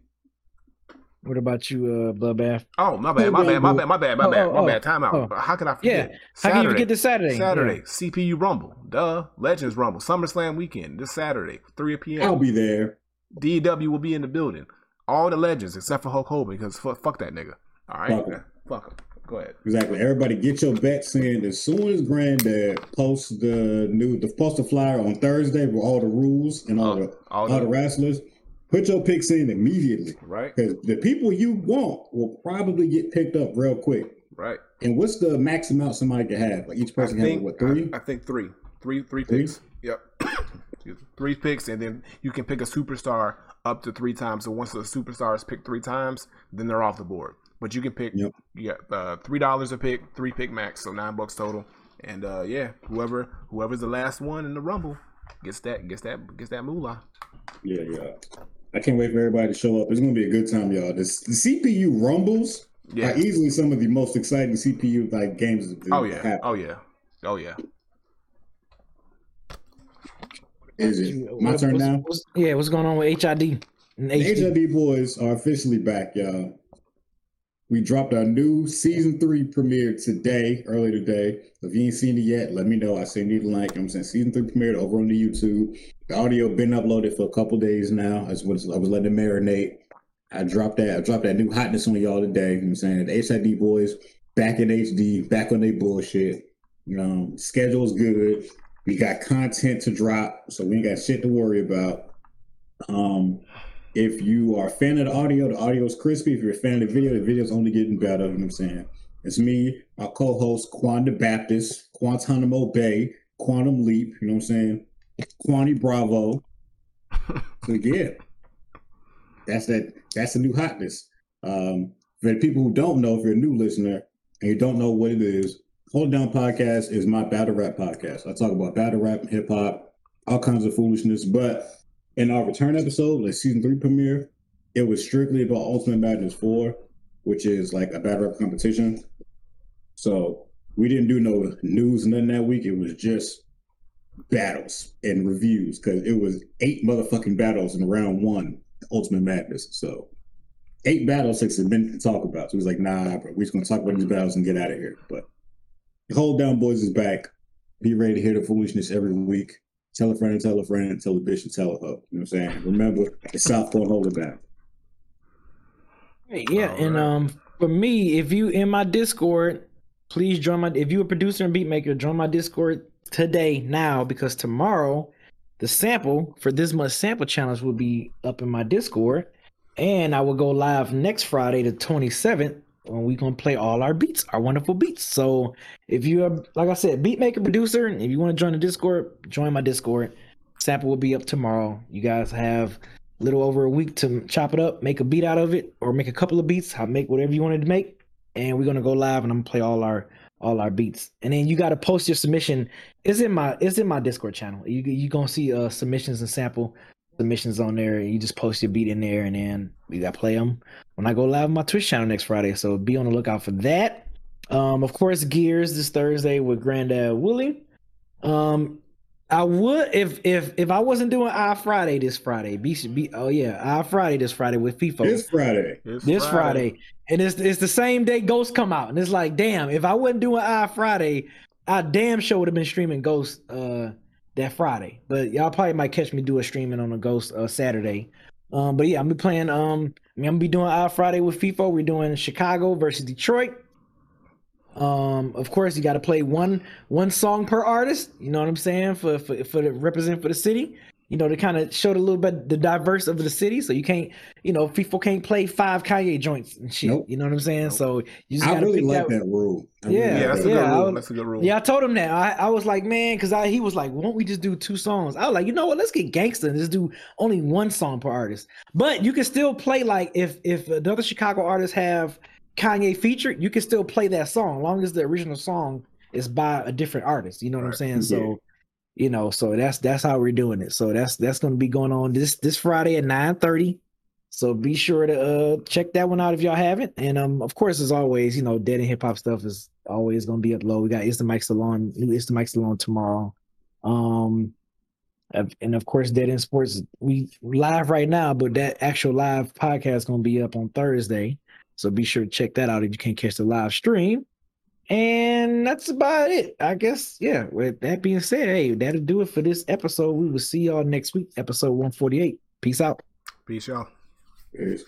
What about you, uh, Bloodbath? Oh, my bad, my bad, my bad, my bad, my bad, oh, oh, my bad. Time out. Oh. How could I forget? Yeah. Saturday, how can you forget this Saturday? Saturday, yeah. C P U Rumble, duh, Legends Rumble, SummerSlam weekend this Saturday, three p.m. I'll be there. D W will be in the building. all the legends except for Hulk Hogan, because fuck, fuck that nigga. All right, fuck him. Fuck him. Go ahead. Exactly. Everybody, get your bets in as soon as Granddad posts the new, the post the flyer on Thursday with all the rules and all uh, the all, all the wrestlers. Put your picks in immediately, right? Because the people you want will probably get picked up real quick, right? And what's the max amount somebody can have? Like each person has what, three? I, I think three, three, three picks. Three? Yep, three picks, and then you can pick a superstar up to three times. So once the superstar is picked three times, then they're off the board. But you can pick, yep. you got uh, three dollars a pick, three pick max, so nine bucks total. And uh, yeah, whoever whoever's the last one in the rumble gets that gets that gets that moolah. Yeah, yeah. I can't wait for everybody to show up. It's gonna be a good time, y'all. This, the C P U rumbles yeah. are easily some of the most exciting C P U like games. That oh yeah, happen. oh yeah, oh yeah. Is it my turn what's, now? What's, yeah, what's going on with H I D? And H D? The H I D boys are officially back, y'all. We dropped our new season three premiere today, early today. If you ain't seen it yet, let me know. I say need to like. I'm saying season three premiered over on the YouTube. The audio been uploaded for a couple days now. I was I was letting it marinate. I dropped that. I dropped that new hotness on y'all today. You know what I'm saying? The H I D boys back in H D, back on their bullshit. You know, schedule's good. We got content to drop, so we ain't got shit to worry about. Um. If you are a fan of the audio, the audio is crispy. If you're a fan of the video, the video's only getting better. You know what I'm saying? It's me, our co-host, Quan the Baptist, Guantanamo Bay, Quantum Leap, you know what I'm saying? Quani Bravo. So yeah, that's that. That's the new hotness. Um, for the people who don't know, if you're a new listener and you don't know what it is, Hold Down Podcast is my battle rap podcast. I talk about battle rap, hip hop, all kinds of foolishness, but in our return episode, like season three premiere, it was strictly about Ultimate Madness four, which is like a battle rap competition. So we didn't do no news, nothing that week. It was just battles and reviews, because it was eight motherfucking battles in round one, Ultimate Madness. So eight battles takes a minute to talk about. So it was like, nah, bro, we're just going to talk about these battles and get out of here. But Hold Down Boys is back. Be ready to hear the foolishness every week. Tell a friend, tell a friend, tell a bitch, and tell a hoe. You know what I'm saying? Remember, it's South Pole Hold It Down. Hey, yeah, all and right. um, for me, if you in my Discord, please join my. If you a producer and beat maker, join my Discord today, now, because tomorrow, the sample for this month's sample challenge will be up in my Discord, and I will go live next Friday, the twenty-seventh. When we gonna play all our beats, our wonderful beats. So if you are, like I said, beat maker, producer, if you want to join the Discord, join my Discord. Sample will be up tomorrow. You guys have a little over a week to chop it up, make a beat out of it, or make a couple of beats. I'll make whatever you wanted to make, and we're gonna go live, and I'm gonna play all our all our beats. And then you gotta post your submission. It's in my it's in my Discord channel. You you gonna see uh, submissions and sample submissions on there. You just post your beat in there, and then we gotta play them when I go live on my Twitch channel next Friday. So be on the lookout for that. Um, of course, Gears this Thursday with Granddad Willie. Um, I would if if if I wasn't doing I Friday this Friday. Be, be oh yeah, I Friday this Friday with FIFA. This Friday, this, this Friday. Friday, and it's it's the same day Ghost come out, and it's like, damn, if I wasn't doing I Friday, I damn sure would have been streaming Ghost uh that Friday. But y'all probably might catch me do a streaming on a Ghost uh, Saturday. Um, but yeah, I'm be playing. Um, I mean, I'm gonna be doing Out Friday with FIFA. We're doing Chicago versus Detroit. Um, of course, you got to play one one song per artist. You know what I'm saying? For for for the represent for the city. You know, to kind of show a little bit the diverse of the city. So you can't, you know, FIFA can't play five Kanye joints and shit. Nope. You know what I'm saying? Nope. So you just gotta I really like that, that rule. I yeah, really yeah, that's, that. A yeah rule. I was, that's a good rule. Yeah, I told him that. I, I was like, man, because I he was like, won't we just do two songs? I was like, you know what? Let's get gangster and just do only one song per artist. But you can still play, like, if if another Chicago artists have Kanye featured, you can still play that song, as long as the original song is by a different artist. You know what right. I'm saying? Yeah. So. You know, so that's that's how we're doing it. So that's that's going to be going on this this Friday at nine thirty. So be sure to uh, check that one out if y'all haven't. And um, of course, as always, you know, Dead and Hip Hop stuff is always going to be up low. We got It's the Mike Salon, new It's the Mike Salon tomorrow. Um, and of course, Dead End Sports, we live right now, but that actual live podcast is going to be up on Thursday. So be sure to check that out if you can't catch the live stream. And that's about it, I guess. Yeah, with that being said, hey, that'll do it for this episode. We will see y'all next week, episode one forty-eight. Peace out. Peace, y'all. Peace.